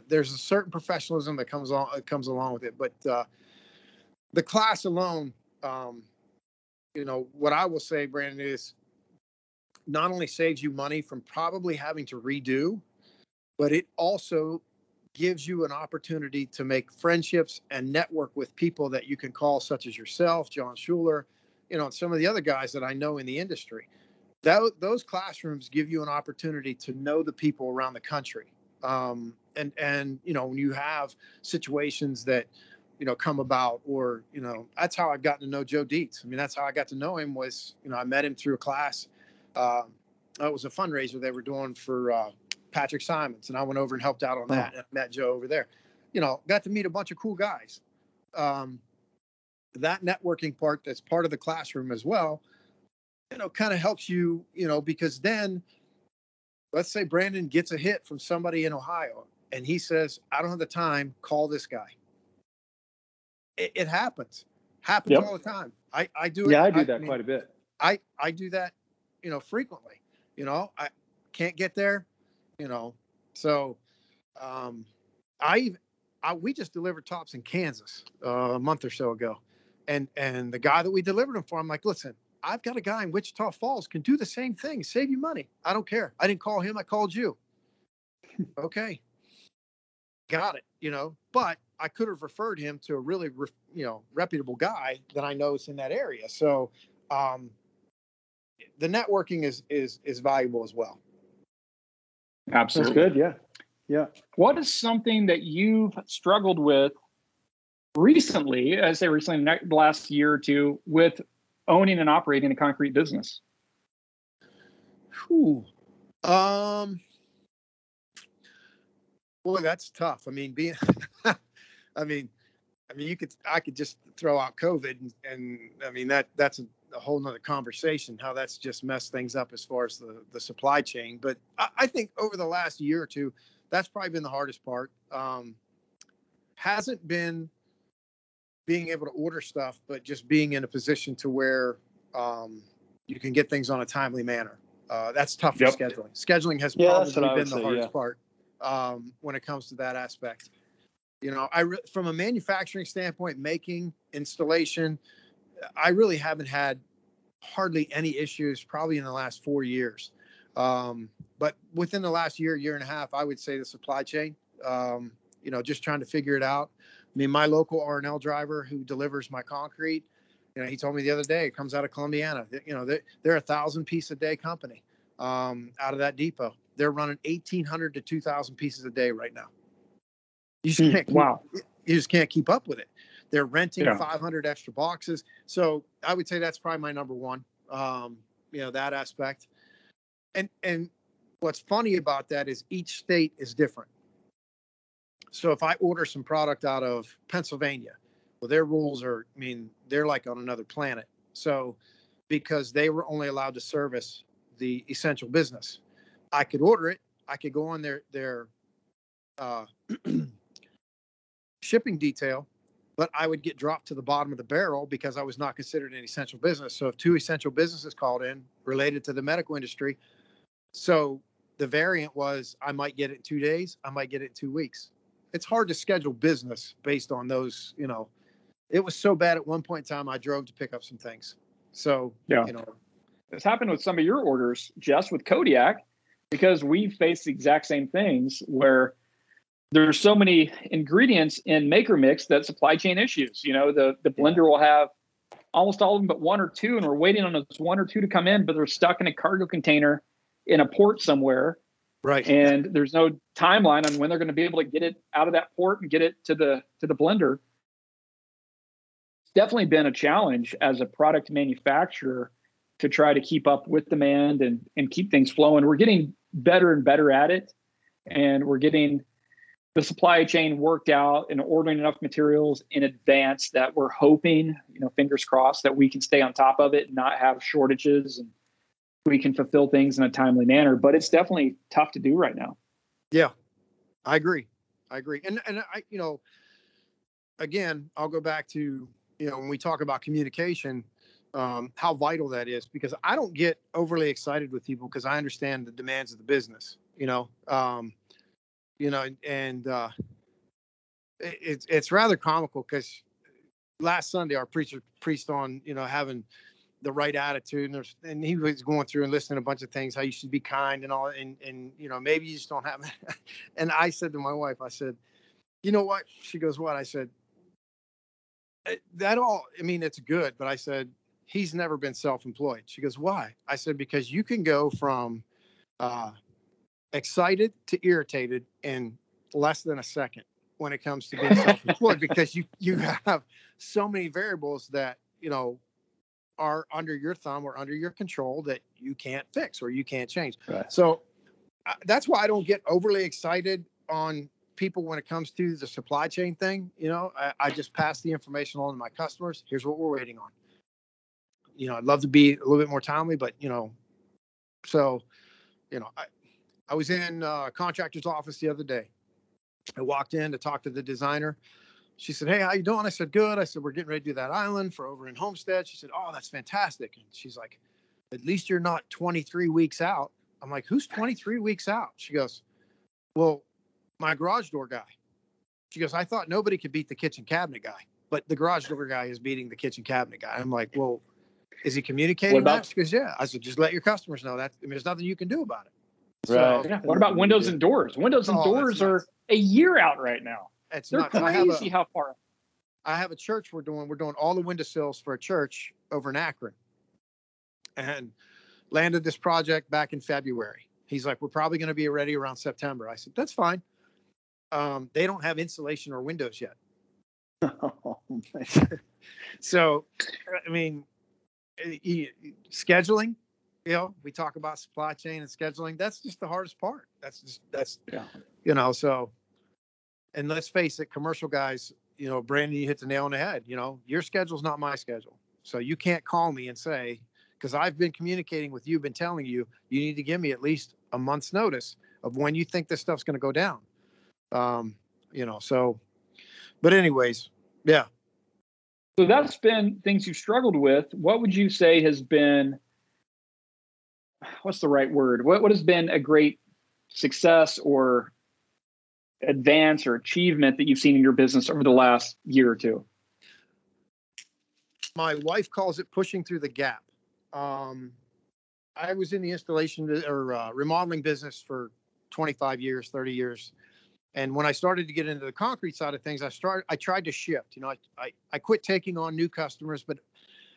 There's a certain professionalism that comes along with it, but the class alone, you know, what I will say, Brandon, is not only saves you money from probably having to redo, but it also gives you an opportunity to make friendships and network with people that you can call, such as yourself, Jon Schuler, and some of the other guys that I know in the industry. Those classrooms give you an opportunity to know the people around the country. And when you have situations that, come about, or, that's how I've gotten to know Joe Dietz. I mean, that's how I got to know him was, I met him through a class. It was a fundraiser they were doing for Patrick Simons, and I went over and helped out on that. And I met Joe over there. Got to meet a bunch of cool guys. That networking part that's part of the classroom as well, kind of helps you, because then let's say Brandon gets a hit from somebody in Ohio and he says, I don't have the time, call this guy. It happens yep. all the time. I do it. Yeah, I do that quite a bit. I do that, frequently, I can't get there, so we just delivered tops in Kansas a month or so ago. And the guy that we delivered them for, I'm like, listen, I've got a guy in Wichita Falls can do the same thing, save you money. I don't care. I didn't call him. I called you. Okay. Got it. But I could have referred him to a really, reputable guy that I know is in that area. So, the networking is valuable as well. Absolutely. That's good. Yeah. Yeah. What is something that you've struggled with recently, in the last year or two, with owning and operating a concrete business? Ooh. Boy, that's tough. I mean, I could just throw out COVID and I mean, that's a whole nother conversation, how that's just messed things up as far as the supply chain. But I think over the last year or two, that's probably been the hardest part. Hasn't been being able to order stuff, but just being in a position to where you can get things on a timely manner. That's tough for scheduling. Scheduling has probably been the hardest part when it comes to that aspect. From a manufacturing standpoint, making, installation, I really haven't had hardly any issues probably in the last 4 years. But within the last year and a half, I would say the supply chain, just trying to figure it out. I mean, my local R&L driver who delivers my concrete, he told me the other day, it comes out of Columbiana, they're 1,000 piece a day company out of that depot. They're running 1,800 to 2,000 pieces a day right now. You just can't, you just can't keep up with it. They're renting 500 extra boxes. So I would say that's probably my number one, that aspect. And what's funny about that is each state is different. So if I order some product out of Pennsylvania, well, their rules are, they're like on another planet. So because they were only allowed to service the essential business, I could order it. I could go on their shipping detail, but I would get dropped to the bottom of the barrel because I was not considered an essential business. So if two essential businesses called in related to the medical industry, so the variant was I might get it in 2 days, I might get it in 2 weeks. It's hard to schedule business based on those, It was so bad at one point in time, I drove to pick up some things. So, This happened with some of your orders, Jess, with Kodiak, because we faced the exact same things where there's so many ingredients in Maker Mix that supply chain issues. The blender will have almost all of them but one or two, and we're waiting on those one or two to come in, but they're stuck in a cargo container in a port somewhere. Right. And there's no timeline on when they're going to be able to get it out of that port and get it to the blender. It's definitely been a challenge as a product manufacturer to try to keep up with demand and keep things flowing. We're getting better and better at it. And we're getting the supply chain worked out and ordering enough materials in advance that we're hoping, fingers crossed, that we can stay on top of it and not have shortages and we can fulfill things in a timely manner, but it's definitely tough to do right now. Yeah, I agree. And I, again, I'll go back to, when we talk about communication, how vital that is, because I don't get overly excited with people because I understand the demands of the business, it's rather comical because last Sunday our preacher preached on, having the right attitude. And he was going through and listening to a bunch of things, how you should be kind and all. And you know, maybe you just don't have. And I said to my wife, I said, you know what? She goes, what? I said, that all, I mean, it's good. But I said, he's never been self-employed. She goes, why? I said, because you can go from excited to irritated in less than a second when it comes to being self-employed, because you have so many variables that, you know, are under your thumb or under your control that you can't fix or you can't change. Right. So that's why I don't get overly excited on people when it comes to the supply chain thing. You know, I just pass the information on to my customers. Here's what we're waiting on. You know, I'd love to be a little bit more timely, but, you know, so, you know, I was in a contractor's office the other day. I walked in to talk to the designer. She said, hey, how you doing? I said, good. I said, we're getting ready to do that island for over in Homestead. She said, oh, that's fantastic. And she's like, at least you're not 23 weeks out. I'm like, who's 23 weeks out? She goes, well, my garage door guy. She goes, I thought nobody could beat the kitchen cabinet guy, but the garage door guy is beating the kitchen cabinet guy. I'm like, well, is he communicating? What about that? She goes, yeah. I said, just let your customers know that. I mean, there's nothing you can do about it. Right. So, yeah. What about windows and doors? Windows and doors are a year out right now. It's not crazy. How far? I have a church we're doing all the windowsills for a church over in Akron, and landed this project back in February. He's like, we're probably going to be ready around September. I said, that's fine. They don't have insulation or windows yet. Oh, so, I mean, scheduling. You know, we talk about supply chain and scheduling. That's just the hardest part. You know, so, and let's face it, commercial guys, you know, Brandon, you hit the nail on the head. You know, your schedule's not my schedule. So you can't call me and say, because I've been communicating with you, been telling you, you need to give me at least a month's notice of when you think this stuff's going to go down. You know, so, but anyways, yeah. So that's been things you've struggled with. What would you say has been, what's the right word? What has been a great success or advance or achievement that you've seen in your business over the last year or two? My wife calls it pushing through the gap. I was in the installation or remodeling business for 25 years, 30 years. And when I started to get into the concrete side of things, I tried to shift. You know, I quit taking on new customers, but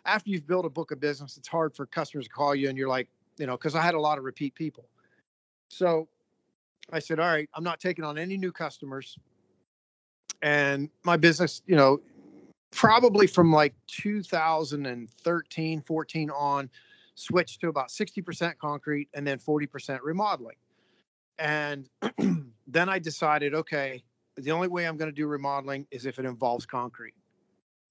after you've built a book of business, it's hard for customers to call you and you're like, you know, because I had a lot of repeat people. So I said, all right, I'm not taking on any new customers. And my business, you know, probably from like 2013, 14 on, switched to about 60% concrete and then 40% remodeling. And then I decided, okay, the only way I'm going to do remodeling is if it involves concrete.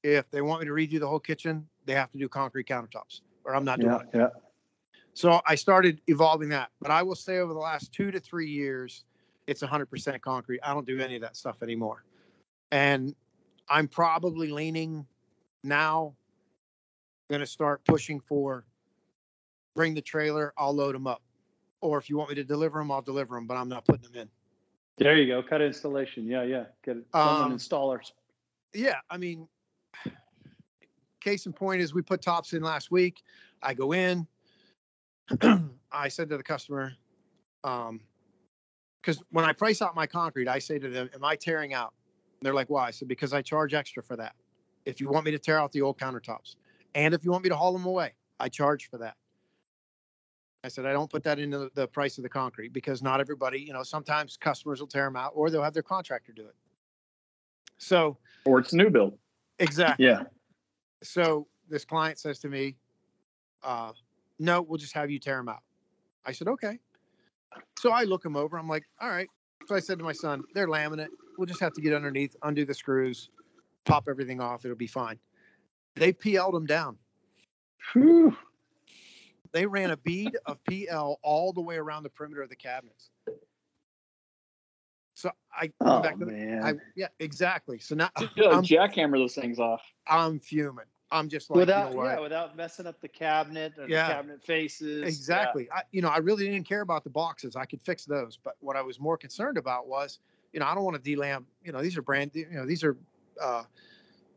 If they want me to redo the whole kitchen, they have to do concrete countertops or I'm not doing it. Yeah. So I started evolving that, but I will say over the last 2 to 3 years, it's 100% concrete. I don't do any of that stuff anymore. And I'm probably leaning now, going to start pushing for bring the trailer, I'll load them up. Or if you want me to deliver them, I'll deliver them, but I'm not putting them in. There you go. Cut installation. Yeah, yeah. Get it. Installers. Yeah, I mean, case in point is we put tops in last week. I go in. I said to the customer, because when I price out my concrete, I say to them, am I tearing out? And they're like, why? I said, because I charge extra for that. If you want me to tear out the old countertops and if you want me to haul them away, I charge for that. I said, I don't put that into the price of the concrete because not everybody, you know, sometimes customers will tear them out or they'll have their contractor do it. So, or it's new build. Exactly. Yeah. So this client says to me, no, we'll just have you tear them out. I said, okay. So I look them over. I'm like, all right. So I said to my son, they're laminate. We'll just have to get underneath, undo the screws, pop everything off. It'll be fine. They PL'd them down. Whew. They ran a bead of PL all the way around the perimeter of the cabinets. So I oh, back to man. Yeah, exactly. So now jackhammer those things off. I'm fuming. I'm just like, without, you know, yeah, without messing up the cabinet or the cabinet faces. Exactly. Yeah. I really didn't care about the boxes. I could fix those. But what I was more concerned about was, you know, I don't want to delam. You know, these are brand, you know, these are,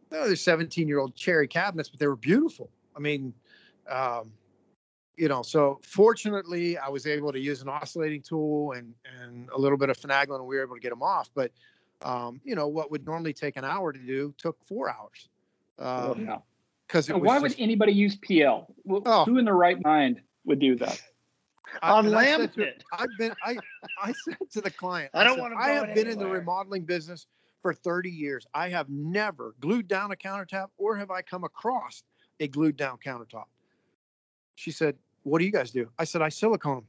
they're 17-year-old cherry cabinets, but they were beautiful. I mean, You know, so fortunately I was able to use an oscillating tool and a little bit of finagling, and we were able to get them off. But, you know, what would normally take an hour to do took 4 hours. Because why would anybody use PL? Who in their right mind would do that? On lamp pit. I said to the client, I have been in the remodeling business for 30 years. I have never glued down a countertop, or have I come across a glued down countertop. She said, what do you guys do? I said, I silicone.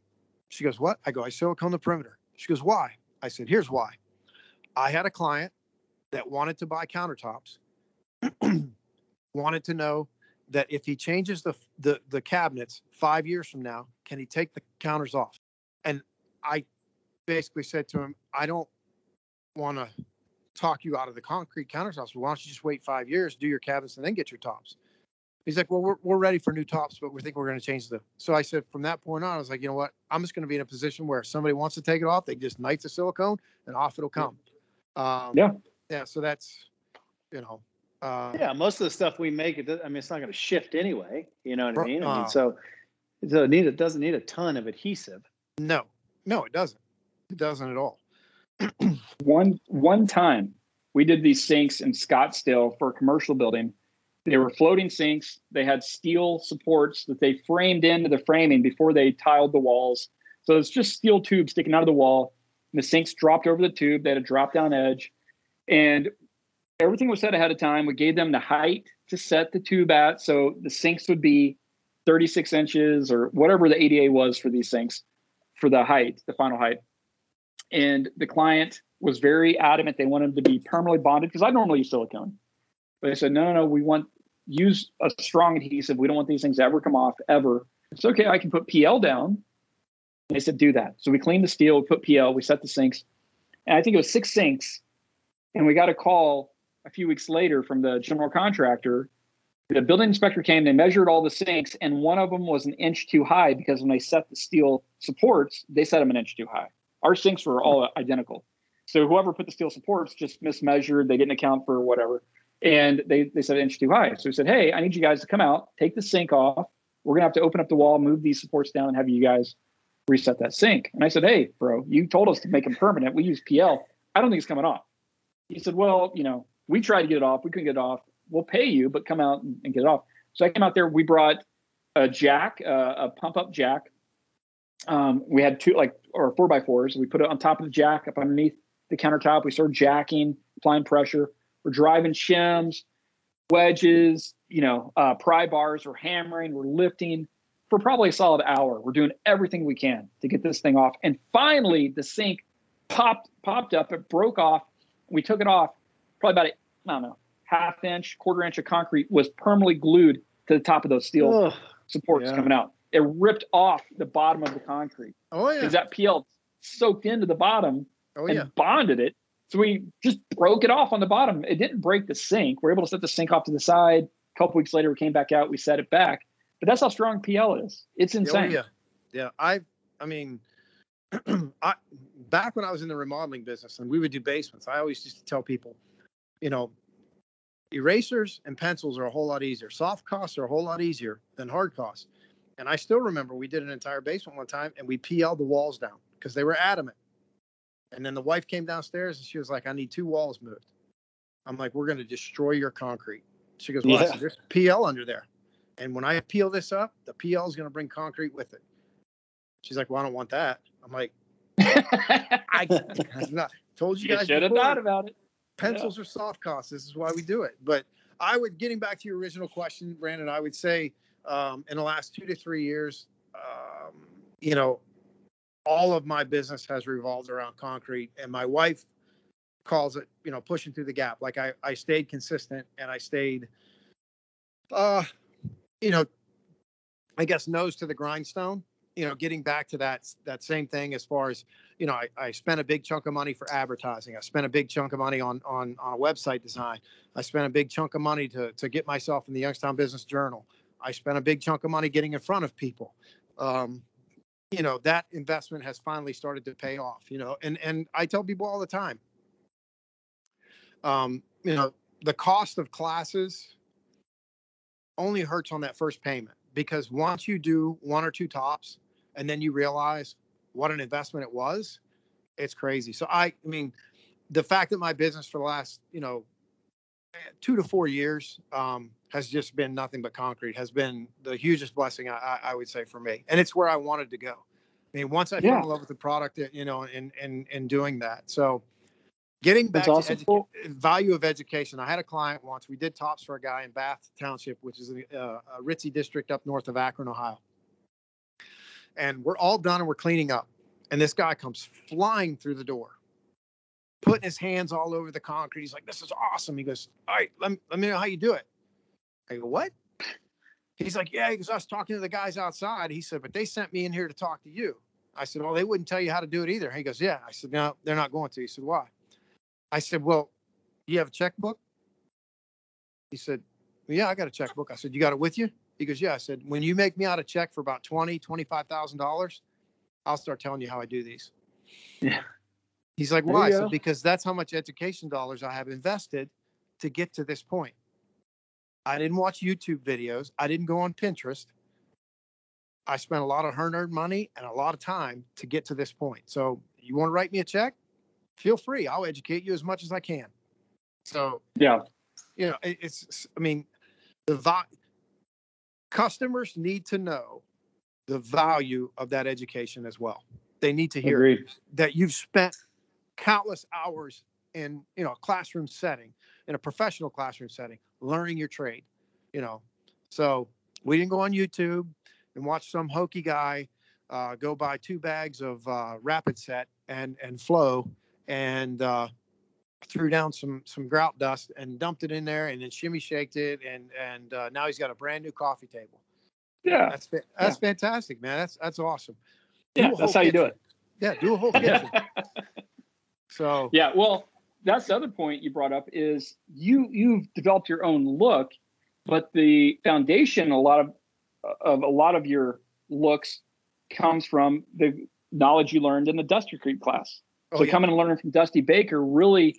She goes, what? I go, I silicone the perimeter. She goes, why? I said, here's why. I had a client that wanted to buy countertops, wanted to know that if he changes the cabinets 5 years from now, can he take the counters off? And I basically said to him, I don't want to talk you out of the concrete countertops. Why don't you just wait 5 years, do your cabinets, and then get your tops? He's like, well, we're ready for new tops, but we think we're going to change them. So I said, from that point on, I was like, you know what? I'm just going to be in a position where if somebody wants to take it off, they just knife the silicone and off it'll come. Yeah. So that's, you know. Yeah, most of the stuff we make, I mean, it's not going to shift anyway. You know what I mean? I mean, so it doesn't need a ton of adhesive. No, it doesn't. It doesn't at all. One time, we did these sinks in Scottsdale for a commercial building. They were floating sinks. They had steel supports that they framed into the framing before they tiled the walls. So it's just steel tubes sticking out of the wall. And the sinks dropped over the tube. They had a drop-down edge, and everything was set ahead of time. We gave them the height to set the tube at. So the sinks would be 36 inches or whatever the ADA was for these sinks, for the height, the final height. And the client was very adamant. They wanted them to be permanently bonded, because I normally use silicone. But they said, no, we want use a strong adhesive. We don't want these things to ever come off, ever. It's okay, I can put PL down. And they said, do that. So we cleaned the steel, we put PL, we set the sinks. And I think it was 6 sinks. And we got a call a few weeks later from the general contractor. The building inspector came, they measured all the sinks, and one of them was an inch too high, because when they set the steel supports, they set them an inch too high. Our sinks were all identical. So whoever put the steel supports just mismeasured. They didn't account for whatever. And they said an inch too high. So we said, hey, I need you guys to come out, take the sink off. We're going to have to open up the wall, move these supports down, and have you guys reset that sink. And I said, hey, bro, you told us to make them permanent. We use PL. I don't think it's coming off. He said, well, you know, we tried to get it off. We couldn't get it off. We'll pay you, but come out and get it off. So I came out there. We brought a jack, a pump-up jack. We had 4x4s. We put it on top of the jack, up underneath the countertop. We started jacking, applying pressure. We're driving shims, wedges, pry bars. We're hammering. We're lifting for probably a solid hour. We're doing everything we can to get this thing off. And finally, the sink popped up. It broke off. We took it off. Probably about half inch, quarter inch of concrete was permanently glued to the top of those steel supports coming out. It ripped off the bottom of the concrete. Oh yeah, because that PL soaked into the bottom and bonded it. So we just broke it off on the bottom. It didn't break the sink. We're able to set the sink off to the side. A couple weeks later, we came back out. We set it back. But that's how strong PL is. It's insane. Yeah. I mean. Back when I was in the remodeling business and we would do basements, I always used to tell people, erasers and pencils are a whole lot easier. Soft costs are a whole lot easier than hard costs. And I still remember we did an entire basement one time and we PL'd the walls down because they were adamant. And then the wife came downstairs and she was like, I need 2 walls moved. I'm like, we're going to destroy your concrete. She goes, well, so there's PL under there. And when I peel this up, the PL is going to bring concrete with it. She's like, well, I don't want that. I'm like, I told you guys should have thought about it. Pencils are soft costs. This is why we do it. But getting back to your original question, Brandon, I would say in the last 2 to 3 years, all of my business has revolved around concrete, and my wife calls it, pushing through the gap. Like I stayed consistent and I stayed, I guess nose to the grindstone. Getting back to that same thing as far as, I spent a big chunk of money for advertising. I spent a big chunk of money on a website design. I spent a big chunk of money to get myself in the Youngstown Business Journal. I spent a big chunk of money getting in front of people. That investment has finally started to pay off, and I tell people all the time, the cost of classes only hurts on that first payment. because once you do one or two tops and then you realize what an investment it was, it's crazy. So I mean, the fact that my business for the last, 2 to 4 years has just been nothing but concrete has been the hugest blessing I would say for me. And it's where I wanted to go. I mean, once I fell in love with the product, in doing that. So getting back to cool. Value of education. I had a client once, we did tops for a guy in Bath Township, which is a ritzy district up north of Akron, Ohio. And we're all done and we're cleaning up. And this guy comes flying through the door, putting his hands all over the concrete. He's like, this is awesome. He goes, all right, let me know how you do it. I go, what? He's like, yeah, because I was talking to the guys outside. He said, but they sent me in here to talk to you. I said, well, they wouldn't tell you how to do it either. He goes, yeah. I said, no, they're not going to. He said, why? I said, well, you have a checkbook? He said, well, yeah, I got a checkbook. I said, you got it with you? He goes, yeah. I said, when you make me out a check for about $20,000, $25,000, I'll start telling you how I do these. Yeah. He's like, why? I said, because that's how much education dollars I have invested to get to this point. I didn't watch YouTube videos. I didn't go on Pinterest. I spent a lot of hard-earned money and a lot of time to get to this point. So you want to write me a check? Feel free. I'll educate you as much as I can. So, yeah, it's, I mean, customers need to know the value of that education as well. They need to hear that you've spent countless hours in, a classroom setting, in a professional classroom setting, learning your trade, So we didn't go on YouTube and watch some hokey guy go buy 2 bags of Rapid Set and Flow and threw down some grout dust and dumped it in there and then shimmy shaked it and now he's got a brand new coffee table. Yeah, that's fantastic, man. That's awesome. Yeah, that's how you do it. Yeah, do a whole kitchen. So yeah, well, that's the other point you brought up is you've developed your own look, but the foundation a lot of your looks comes from the knowledge you learned in the Dusty Crete class. So coming and learning from Dusty Baker really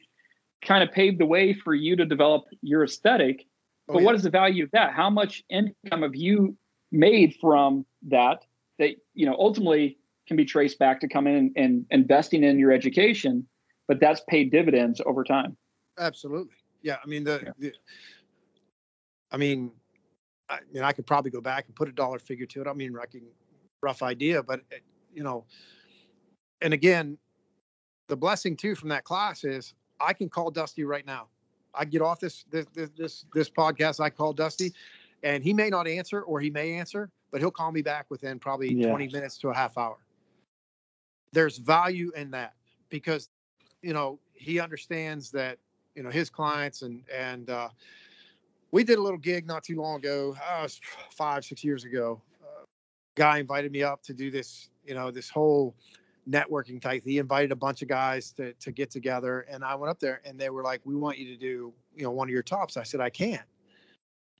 kind of paved the way for you to develop your aesthetic. But what is the value of that? How much income have you made from that ultimately can be traced back to coming in and investing in your education? But that's paid dividends over time. Absolutely. Yeah. I mean, I could probably go back and put a dollar figure to it. I mean, I can rough idea, but and again, the blessing too from that class is I can call Dusty right now. I get off this podcast. I call Dusty and he may not answer or he may answer, but he'll call me back within probably 20 minutes to a half hour. There's value in that because he understands that, his clients and we did a little gig not too long ago, 5-6 years ago. Guy invited me up to do this, this whole networking type. He invited a bunch of guys to get together. And I went up there and they were like, we want you to do, one of your tops. I said, I can't.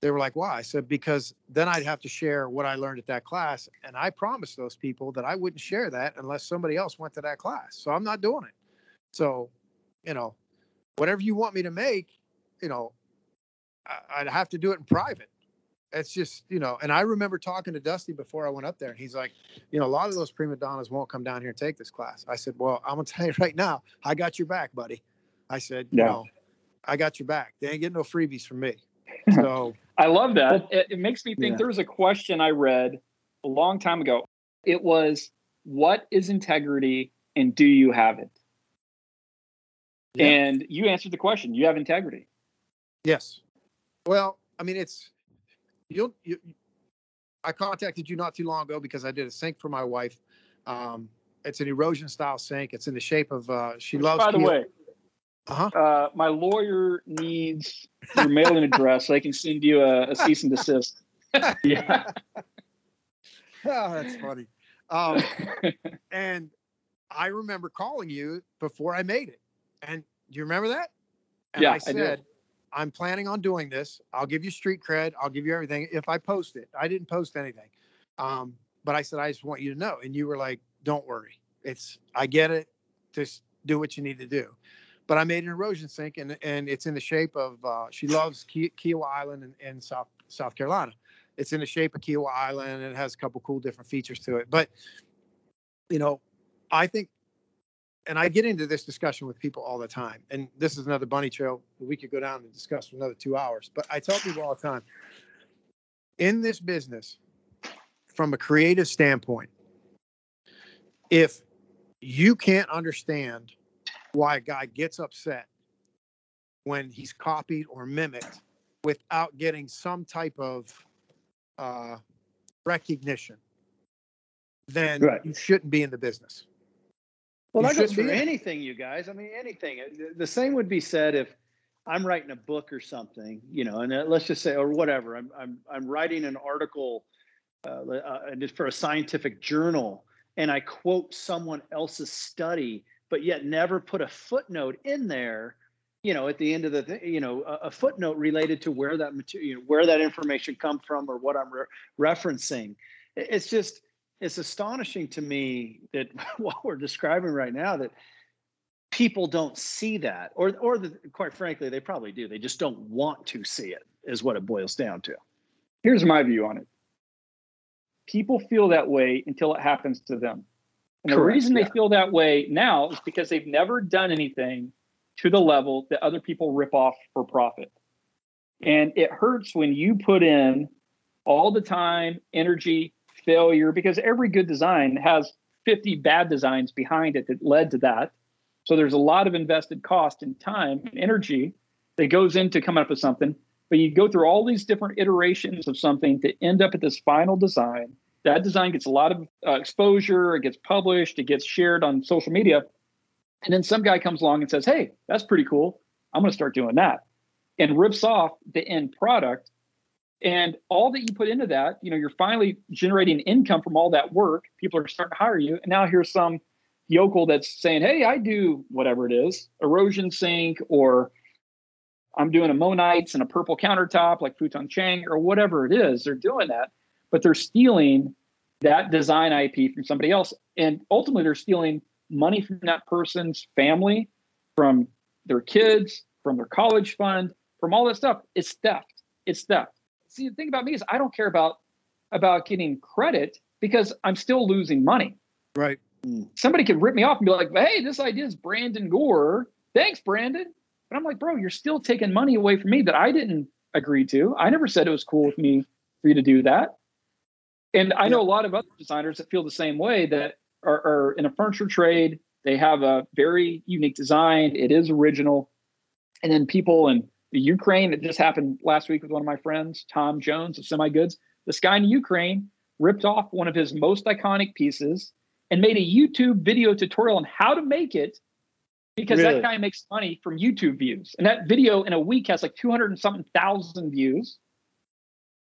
They were like, why? I said, because then I'd have to share what I learned at that class. And I promised those people that I wouldn't share that unless somebody else went to that class. So I'm not doing it. So, whatever you want me to make, I'd have to do it in private. It's just, and I remember talking to Dusty before I went up there and he's like, a lot of those prima donnas won't come down here and take this class. I said, well, I'm going to tell you right now, I got your back, buddy. I said, I got your back. They ain't getting no freebies from me. So I love that. It makes me think there was a question I read a long time ago. It was, what is integrity and do you have it? Yeah. And you answered the question. You have integrity. Yes. Well, I mean, I contacted you not too long ago because I did a sink for my wife. It's an erosion style sink. It's in the shape of, she loves. By the way, my lawyer needs your mailing address so they can send you a cease and desist. Yeah. Oh, that's funny. And I remember calling you before I made it. And do you remember that? And I said, I'm planning on doing this. I'll give you street cred. I'll give you everything if I post it. I didn't post anything. But I said, I just want you to know. And you were like, don't worry. I get it. Just do what you need to do. But I made an erosion sink and it's in the shape of, she loves Kiawah Island in South Carolina. It's in the shape of Kiawah Island, and it has a couple cool different features to it. But, you know, I think, and I get into this discussion with people all the time, and this is another bunny trail that we could go down and discuss for another 2 hours. But I tell people all the time, in this business, from a creative standpoint, if you can't understand why a guy gets upset when he's copied or mimicked without getting some type of recognition, then you shouldn't be in the business. Well, that goes for anything, you guys. I mean, anything. The same would be said if I'm writing a book or something, you know, and let's just say, or whatever, I'm writing an article for a scientific journal, and I quote someone else's study, but yet never put a footnote in there, you know, at the end of the thing, you know, a footnote related to where that material, you know, where that information come from or what I'm referencing. It's just, it's astonishing to me that what we're describing right now, that people don't see that, or the, quite frankly, they probably do. They just don't want to see it, is what it boils down to. Here's my view on it. People feel that way until it happens to them. And the reason they feel that way now is because they've never done anything to the level that other people rip off for profit. And it hurts when you put in all the time, energy, failure, because every good design has 50 bad designs behind it that led to that. So there's a lot of invested cost and time and energy that goes into coming up with something. But you go through all these different iterations of something to end up at this final design. That design gets a lot of exposure. It gets published. It gets shared on social media. And then some guy comes along and says, hey, that's pretty cool. I'm going to start doing that, and rips off the end product. And all that you put into that, you know, you're finally generating income from all that work. People are starting to hire you. And now here's some yokel that's saying, hey, I do whatever it is, erosion sink, or I'm doing ammonites and a purple countertop like Futon Chang, or whatever it is. They're doing that, but they're stealing that design IP from somebody else. And ultimately, they're stealing money from that person's family, from their kids, from their college fund, from all that stuff. It's theft. It's theft. See, the thing about me is I don't care about getting credit because I'm still losing money. Right. Somebody could rip me off and be like, hey, this idea is Brandon Gore. Thanks, Brandon. But I'm like, bro, you're still taking money away from me that I didn't agree to. I never said it was cool with me for you to do that. And I know a lot of other designers that feel the same way, that are in a furniture trade. They have a very unique design. It is original. And then people in the Ukraine, it just happened last week with one of my friends, Tom Jones of Semi Goods. This guy in Ukraine ripped off one of his most iconic pieces and made a YouTube video tutorial on how to make it, because that guy makes money from YouTube views. And that video in a week has like 200 and something thousand views.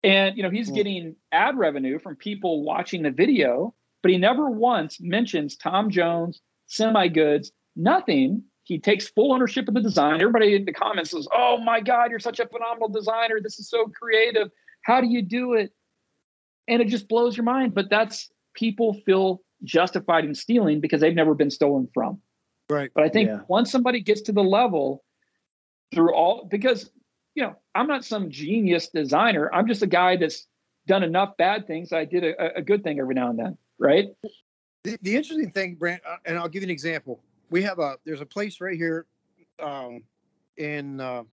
And, you know, he's getting ad revenue from people watching the video, but he never once mentions Tom Jones, Semi Goods, nothing. He takes full ownership of the design. Everybody in the comments says, oh my God, you're such a phenomenal designer. This is so creative. How do you do it? And it just blows your mind. But that's, people feel justified in stealing because they've never been stolen from. Right. But I think once somebody gets to the level through all, because, you know, I'm not some genius designer. I'm just a guy that's done enough bad things. I did a good thing every now and then. Right. The interesting thing, Brent, and I'll give you an example. We have there's a place right here I think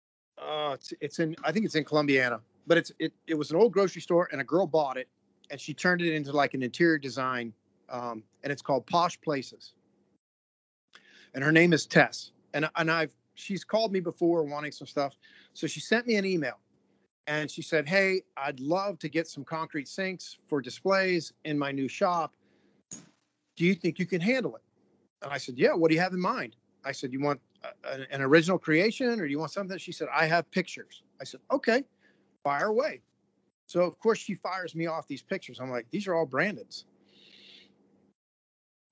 it's in Columbiana, but it was an old grocery store, and a girl bought it and she turned it into like an interior design. And it's called Posh Places. And her name is Tess. And she's called me before wanting some stuff. So she sent me an email and she said, hey, I'd love to get some concrete sinks for displays in my new shop. Do you think you can handle it? And I said, yeah, what do you have in mind? I said, you want an original creation, or you want something? She said, I have pictures. I said, okay, fire away. So of course she fires me off these pictures. I'm like, these are all Brandon's.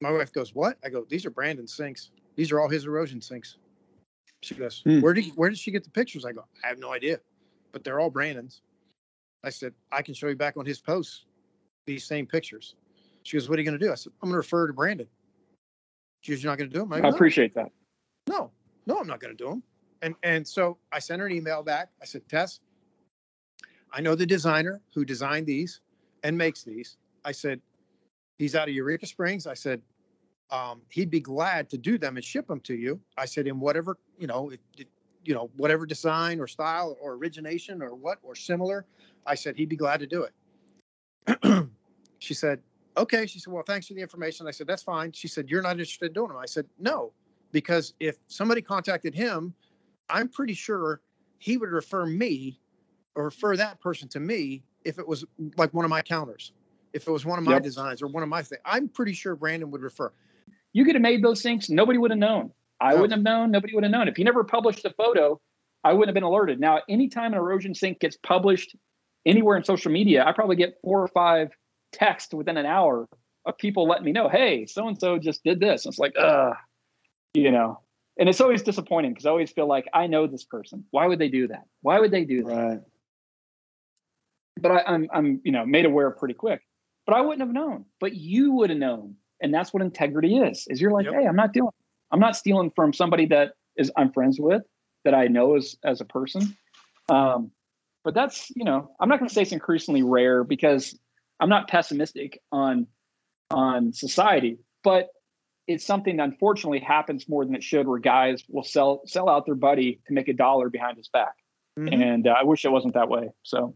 My wife goes, what? I go, these are Brandon's sinks. These are all his erosion sinks. She goes, where did she get the pictures? I go, I have no idea, but they're all Brandon's. I said, I can show you back on his posts these same pictures. She goes, what are you going to do? I said, I'm going to refer to Brandon. She goes, you're not going to do them? I appreciate that. No, I'm not going to do them. And so I sent her an email back. I said, Tess, I know the designer who designed these and makes these. I said, he's out of Eureka Springs. I said, he'd be glad to do them and ship them to you. I said, in whatever, whatever design or style or origination or what or similar. I said, he'd be glad to do it. She said, okay. She said, well, thanks for the information. I said, that's fine. She said, you're not interested in doing them. I said, no, because if somebody contacted him, I'm pretty sure he would refer me or refer that person to me if it was like one of my counters, if it was one of my yep. designs or one of my things. I'm pretty sure Brandon would refer. You could have made those things. Nobody would have known. I wouldn't have known. Nobody would have known. If you never published the photo, I wouldn't have been alerted. Now, anytime an erosion sink gets published anywhere in social media, I probably get 4 or 5 texts within an hour of people letting me know, hey, so-and-so just did this. And it's like, and it's always disappointing because I always feel like I know this person. Why would they do that? Why would they do that? Right. But I'm made aware pretty quick, but I wouldn't have known, but you would have known. And that's what integrity is you're like, yep. Hey, I'm not stealing from somebody that is I'm friends with, that I know as a person. But that's, I'm not going to say it's increasingly rare because I'm not pessimistic on society, but it's something that unfortunately happens more than it should, where guys will sell out their buddy to make $1 behind his back. Mm-hmm. And I wish it wasn't that way. So.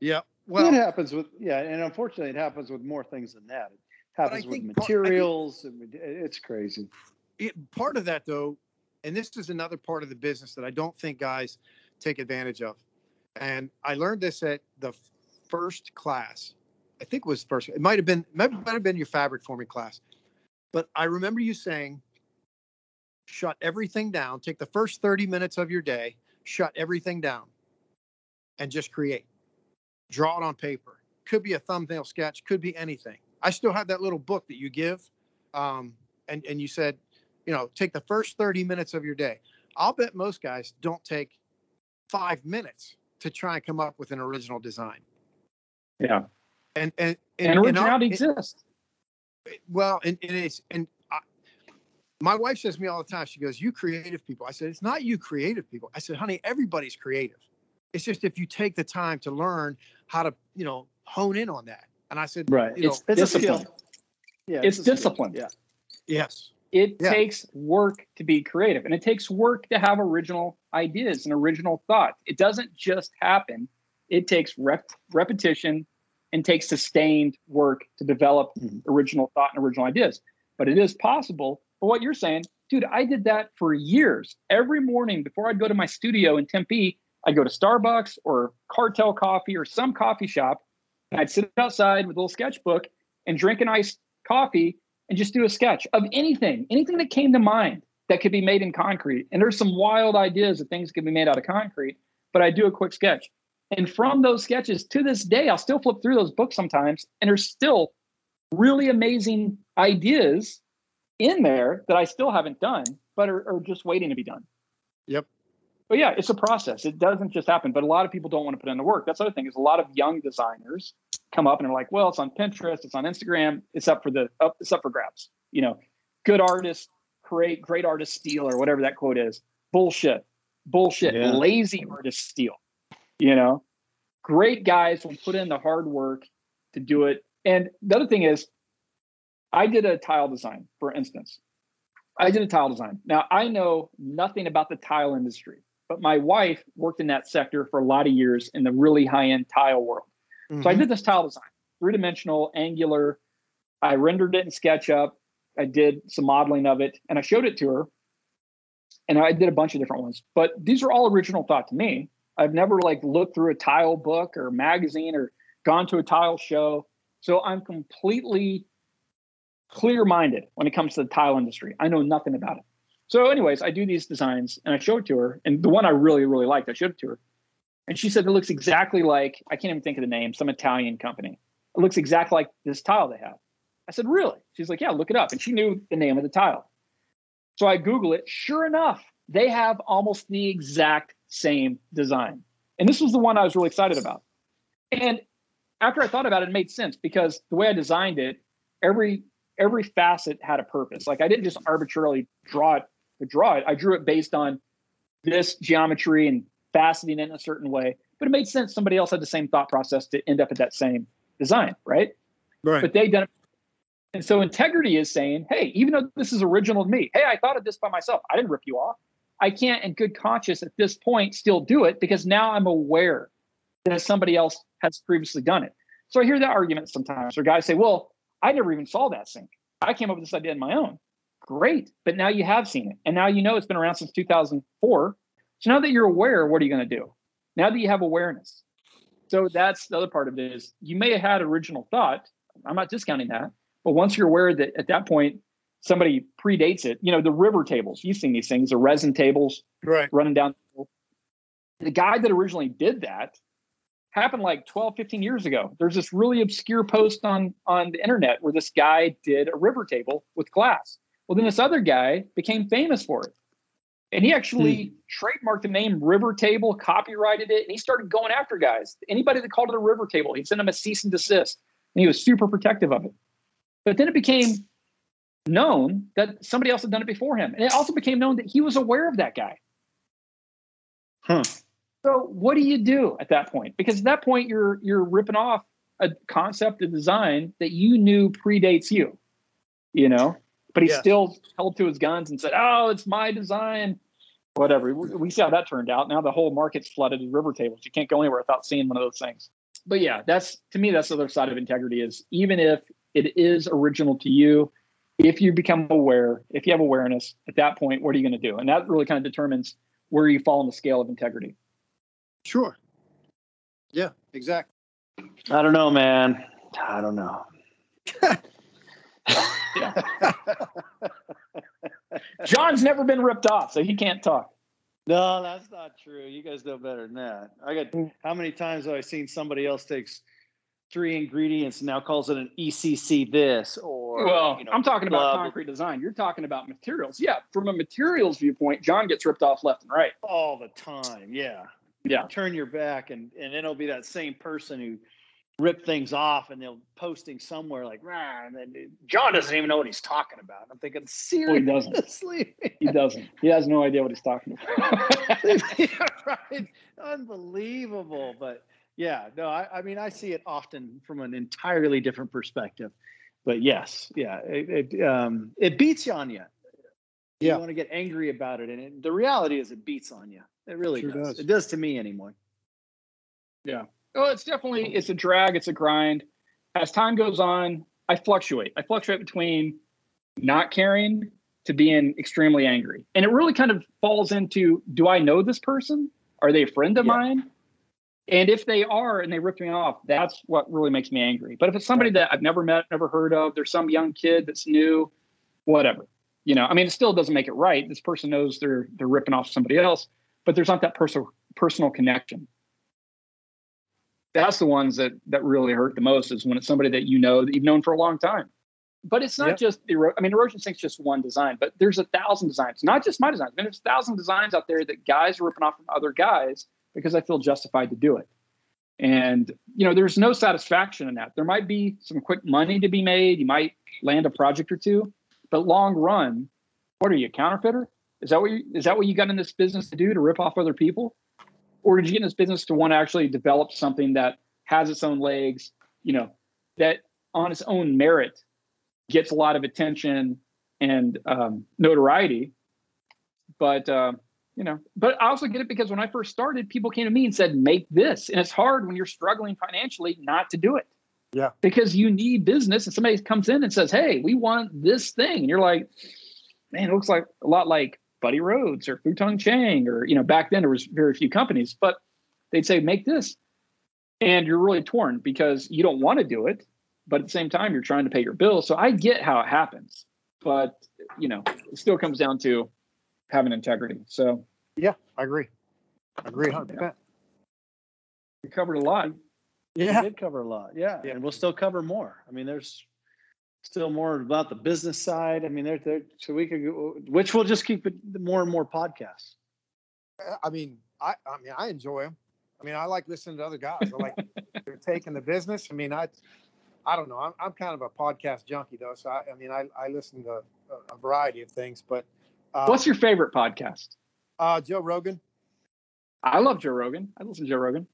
Yeah. Well, it happens with, and unfortunately it happens with more things than that. It happens with materials and it's crazy. Part of that though, and this is another part of the business that I don't think guys take advantage of. And I learned this at the first class. I think it was first. It might have been your fabric forming class. But I remember you saying, shut everything down. Take the first 30 minutes of your day, shut everything down, and just create. Draw it on paper. Could be a thumbnail sketch. Could be anything. I still have that little book that you give. And you said, take the first 30 minutes of your day. I'll bet most guys don't take 5 minutes to try and come up with an original design. Yeah. And originality exists. Well, and my wife says to me all the time, she goes, you creative people. I said, it's not you creative people. I said, honey, everybody's creative. It's just if you take the time to learn how to, hone in on that. And I said, right. It's discipline. Yeah, it's discipline. Yeah. Yes. It takes work to be creative, and it takes work to have original ideas and original thoughts. It doesn't just happen. It takes repetition and takes sustained work to develop original thought and original ideas. But it is possible. But what you're saying, dude, I did that for years. Every morning before I'd go to my studio in Tempe, I'd go to Starbucks or Cartel Coffee or some coffee shop, and I'd sit outside with a little sketchbook and drink an iced coffee and just do a sketch of anything that came to mind that could be made in concrete. And there's some wild ideas that things could be made out of concrete, but I do a quick sketch. And from those sketches to this day, I'll still flip through those books sometimes, and there's still really amazing ideas in there that I still haven't done, but are just waiting to be done. Yep. But yeah, it's a process. It doesn't just happen, but a lot of people don't want to put in the work. That's the other thing, is a lot of young designers come up and are like, well, it's on Pinterest, it's on Instagram, it's up for grabs. Good artists create, great artists steal, or whatever that quote is. Bullshit, yeah. Lazy artists steal. Great guys will put in the hard work to do it. And the other thing is, I did a tile design, for instance. Now, I know nothing about the tile industry, but my wife worked in that sector for a lot of years in the really high-end tile world. Mm-hmm. So I did this tile design, 3-dimensional, angular. I rendered it in SketchUp. I did some modeling of it, and I showed it to her. And I did a bunch of different ones, but these are all original thought to me. I've never looked through a tile book or magazine or gone to a tile show. So I'm completely clear-minded when it comes to the tile industry. I know nothing about it. So anyways, I do these designs, and I show it to her. And the one I really, really liked, I showed it to her. And she said, it looks exactly like, I can't even think of the name, some Italian company. It looks exactly like this tile they have. I said, really? She's like, yeah, look it up. And she knew the name of the tile. So I Google it. Sure enough, they have almost the exact same design. And this was the one I was really excited about. And after I thought about it, it made sense, because the way I designed it, every facet had a purpose. Like, I didn't just arbitrarily draw it. I drew it based on this geometry and faceting in a certain way. But it made sense. Somebody else had the same thought process to end up at that same design, right? Right. But they done it. And so integrity is saying, hey, even though this is original to me, hey, I thought of this by myself. I didn't rip you off. I can't in good conscience at this point still do it because now I'm aware that somebody else has previously done it. So I hear that argument sometimes where guys say, well, I never even saw that sink. I came up with this idea on my own. Great. But now you have seen it. And now you know it's been around since 2004. So now that you're aware, what are you going to do? Now that you have awareness. So that's the other part of it is you may have had original thought. I'm not discounting that. But once you're aware that at that point, somebody predates it, you know, the river tables, you've seen these things, the resin tables running down. The guy that originally did that happened like 12, 15 years ago. There's this really obscure post on the internet where this guy did a river table with glass. Well, then this other guy became famous for it. And he actually trademarked the name River Table, copyrighted it, and he started going after guys. Anybody that called it a river table, he'd send them a cease and desist. And he was super protective of it. But then it became known that somebody else had done it before him. And it also became known that he was aware of that guy. Huh. So what do you do at that point? Because at that point, you're ripping off a concept, a design that you knew predates you, you know? But he still held to his guns and said, oh, it's my design, whatever. We see how that turned out. Now the whole market's flooded with river tables. You can't go anywhere without seeing one of those things. But yeah, that's, to me, that's the other side of integrity is even if it is original to you, if you become aware, if you have awareness at that point, what are you going to do? And that really kind of determines where you fall on the scale of integrity. Sure. Yeah, exactly. I don't know, man. I don't know. John's never been ripped off, so he can't talk. No, that's not true. You guys know better than that. I got how many times have I seen somebody else takes 3 ingredients and now calls it an ECC this or I'm talking about concrete design. You're talking about materials. Yeah, from a materials viewpoint, John gets ripped off left and right all the time. Yeah. Yeah. Turn your back and it'll be that same person who rip things off and they'll posting somewhere like, and then John doesn't even know what he's talking about. I'm thinking, seriously, he doesn't. He has no idea what he's talking about. Yeah, right. Unbelievable. But yeah, no, I mean, I see it often from an entirely different perspective, but yes. Yeah. It beats you on you. Yeah. You want to get angry about it. And the reality is it beats on you. It really does. It does to me anymore. Yeah. Oh, it's definitely, it's a drag. It's a grind. As time goes on, I fluctuate. I fluctuate between not caring to being extremely angry. And it really kind of falls into, do I know this person? Are they a friend of mine? And if they are and they ripped me off, that's what really makes me angry. But if it's somebody that I've never met, never heard of, there's some young kid that's new, whatever. You know, I mean, it still doesn't make it right. This person knows they're ripping off somebody else, but there's not that personal connection. That's the ones that really hurt the most is when it's somebody that you know that you've known for a long time. But it's not just erosion sink's just one design, but there's 1,000 designs, not just my designs. I mean, there's 1,000 designs out there that guys are ripping off from other guys because I feel justified to do it. And, you know, there's no satisfaction in that. There might be some quick money to be made. You might land a project or two, but long run, what are you, a counterfeiter? Is that what you got in this business to do, to rip off other people? Or did you get in this business to want to actually develop something that has its own legs, you know, that on its own merit gets a lot of attention and notoriety? But, you know, but I also get it because when I first started, people came to me and said, make this. And it's hard when you're struggling financially not to do it. Yeah. Because you need business and somebody comes in and says, hey, we want this thing. And you're like, man, it looks like a lot like Buddy Rhodes or Futon Chang, or, you know, back then there was very few companies, but they'd say, make this. And you're really torn because you don't want to do it, but at the same time, you're trying to pay your bills. So I get how it happens, but, you know, it still comes down to having integrity. So yeah, I agree. 100%. We covered a lot. Yeah. We did cover a lot. Yeah. And we'll still cover more. I mean, there's still more about the business side. I mean, so we could go, which we'll just keep it more and more podcasts. I mean, I enjoy them. I mean, I like listening to other guys. I like they're taking the business. I mean, I don't know. I'm kind of a podcast junkie though. So I listen to a variety of things, but what's your favorite podcast? Joe Rogan. I love Joe Rogan. I listen to Joe Rogan.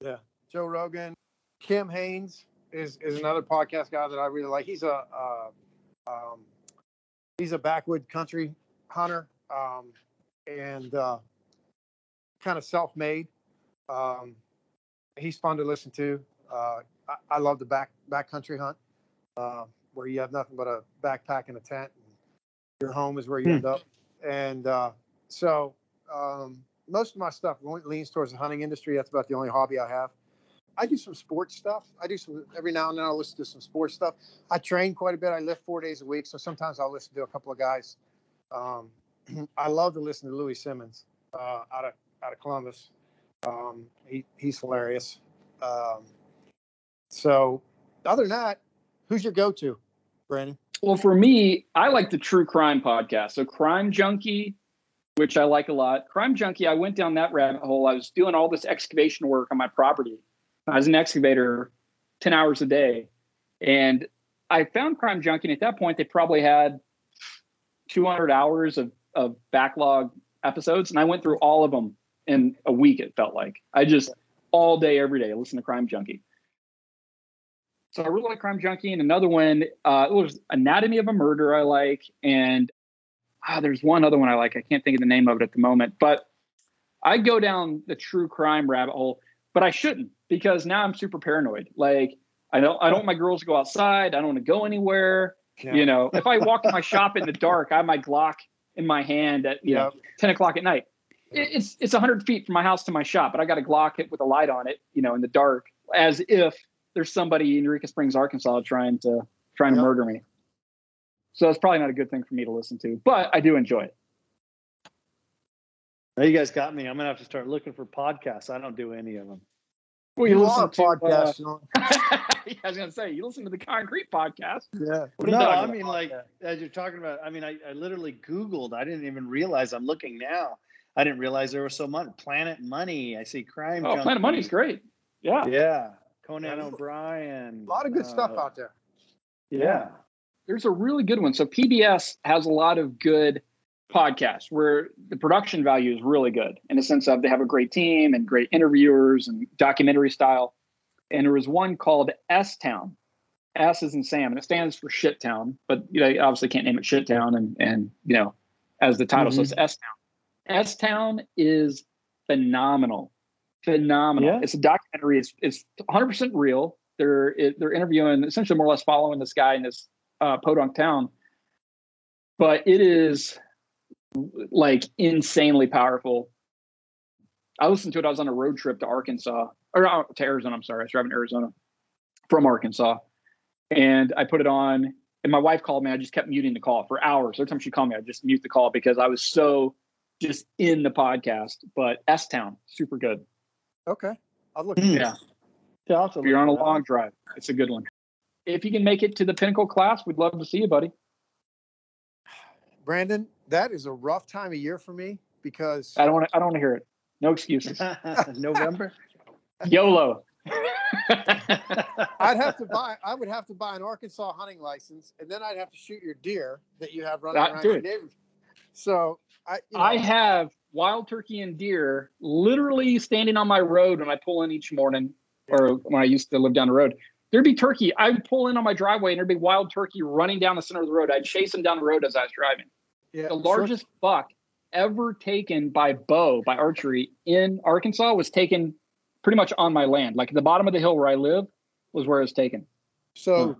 Yeah. Joe Rogan. Kim Haynes is another podcast guy that I really like. He's a backwoods country hunter and kind of self-made. He's fun to listen to. I love the backcountry hunt where you have nothing but a backpack and a tent. And your home is where you end up. And so most of my stuff leans towards the hunting industry. That's about the only hobby I have. I do some sports stuff. Every now and then I'll listen to some sports stuff. I train quite a bit. I lift 4 days a week. So sometimes I'll listen to a couple of guys. I love to listen to Louis Simmons out of Columbus. He's hilarious. So other than that, who's your go-to, Brandon? Well, for me, I like the true crime podcast. So Crime Junkie, which I like a lot. Crime Junkie, I went down that rabbit hole. I was doing all this excavation work on my property. I was an excavator 10 hours a day. And I found Crime Junkie, and at that point, they probably had 200 hours of backlog episodes. And I went through all of them in a week, it felt like. I just all day, every day, listen to Crime Junkie. So I really like Crime Junkie. And another one, it was Anatomy of a Murder I like. And there's one other one I like. I can't think of the name of it at the moment. But I go down the true crime rabbit hole, but I shouldn't, because now I'm super paranoid. Like, I don't want my girls to go outside. I don't want to go anywhere. Yeah. You know, if I walk in my shop in the dark, I have my Glock in my hand at, you know, 10 o'clock at night. It's 100 feet from my house to my shop, but I got a Glock with a light on it, you know, in the dark, as if there's somebody in Eureka Springs, Arkansas trying to murder me. So it's probably not a good thing for me to listen to, but I do enjoy it. Now you guys got me. I'm going to have to start looking for podcasts. I don't do any of them. Well, you listen to podcasts. I was going to say, you listen to the Concrete podcast. Yeah. No, I mean, like, as you're talking about, I mean, I literally Googled. I didn't even realize I'm looking now. I didn't realize there was so much. Planet Money. I see Crime Junkie. Planet Money's great. Yeah. Yeah. Conan O'Brien. A lot of good stuff out there. Yeah. There's a really good one. So PBS has a lot of good podcasts where the production value is really good in the sense of they have a great team and great interviewers and documentary style. And there was one called S-Town. S is in Sam, and it stands for Shit Town, but you obviously can't name it Shit Town and you know, as the title says, S-Town. S-Town is phenomenal. Phenomenal. Yeah. It's a documentary. It's 100% real. They're interviewing, essentially more or less following this guy in this podunk town. But it is like insanely powerful. I listened to it. I was on a road trip to Arkansas or to Arizona. I'm sorry. I was driving to Arizona from Arkansas. And I put it on and my wife called me. I just kept muting the call for hours. Every time she called me, I just mute the call because I was so just in the podcast. But S-Town, super good. Okay. I'll look at it. Yeah, if you're on a long drive, it's a good one. If you can make it to the pinnacle class, we'd love to see you, buddy. Brandon, that is a rough time of year for me because I don't want to hear it. No excuses. November? YOLO. I would have to buy an Arkansas hunting license, and then I'd have to shoot your deer that you have running around your neighborhood. So I have wild turkey and deer literally standing on my road when I pull in each morning, or when I used to live down the road. There'd be turkey. I'd pull in on my driveway and there'd be wild turkey running down the center of the road. I'd chase them down the road as I was driving. Yeah, the largest buck ever taken by bow, by archery in Arkansas was taken pretty much on my land. Like at the bottom of the hill where I live was where it was taken. So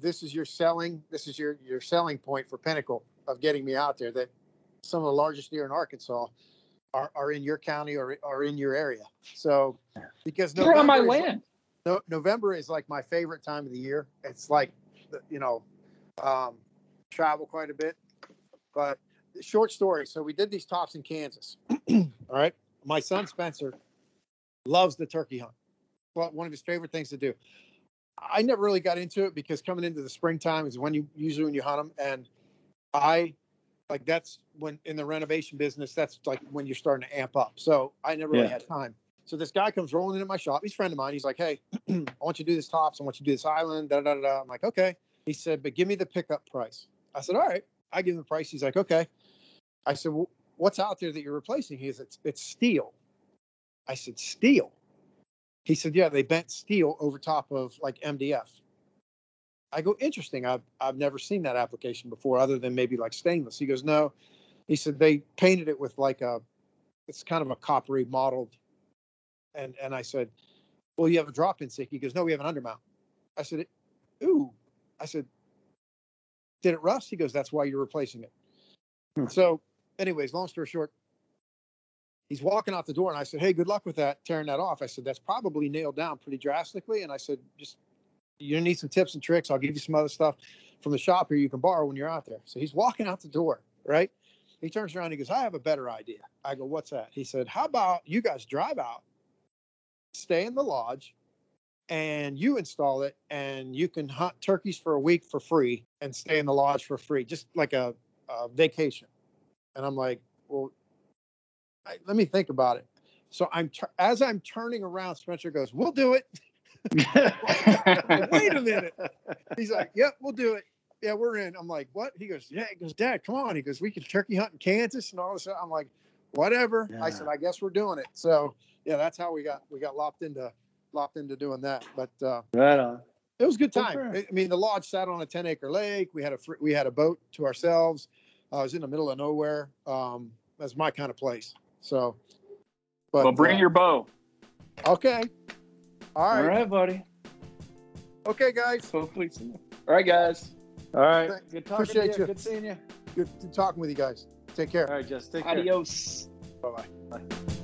this is your selling. This is your selling point for Pinnacle of getting me out there, that some of the largest deer in Arkansas are in your county or are in your area. So because they're on my land. Like, November is like my favorite time of the year. It's like, travel quite a bit, but short story. So we did these tops in Kansas. All right. My son, Spencer, loves the turkey hunt. Well, one of his favorite things to do. I never really got into it because coming into the springtime is usually when you hunt them. And that's when in the renovation business, that's like when you're starting to amp up. So I never really had time. So this guy comes rolling into my shop. He's a friend of mine. He's like, hey, I want you to do this tops. I want you to do this island. Da, da, da, da. I'm like, okay. He said, but give me the pickup price. I said, all right. I give him the price. He's like, okay. I said, well, what's out there that you're replacing? He said, it's steel. I said, steel? He said, yeah, they bent steel over top of like MDF. I go, interesting. I've never seen that application before other than maybe like stainless. He goes, no. He said, they painted it with like it's kind of a coppery mottled. And I said, well, you have a drop in stick. He goes, no, we have an undermount. I said, ooh. I said, did it rust? He goes, that's why you're replacing it. Hmm. So anyways, long story short, he's walking out the door and I said, hey, good luck with that, tearing that off. I said, that's probably nailed down pretty drastically. And I said, just, you need some tips and tricks. I'll give you some other stuff from the shop here you can borrow when you're out there. So he's walking out the door, right? He turns around and he goes, I have a better idea. I go, what's that? He said, how about you guys drive out, stay in the lodge, and you install it, and you can hunt turkeys for a week for free and stay in the lodge for free, just like a vacation. And I'm like, well, let me think about it. So as I'm turning around, Spencer goes, we'll do it. Wait a minute. He's like, yep, we'll do it. Yeah, we're in. I'm like, what? He goes, yeah. He goes, Dad, come on. He goes, we can turkey hunt in Kansas and all this. I'm like, whatever. Yeah. I said, I guess we're doing it. So yeah, that's how we got lopped into doing that. But right on. It was a good time. Sure. I mean, the lodge sat on a 10-acre lake. We had a boat to ourselves. I was in the middle of nowhere. That's my kind of place. So, but well, bring your bow. Okay. All right, buddy. Okay, guys. Hopefully, see you. All right, guys. All right. Good talking to you. Good seeing you. Good talking with you guys. Take care. All right, Jess. Take care. Adios. Bye-bye. Bye.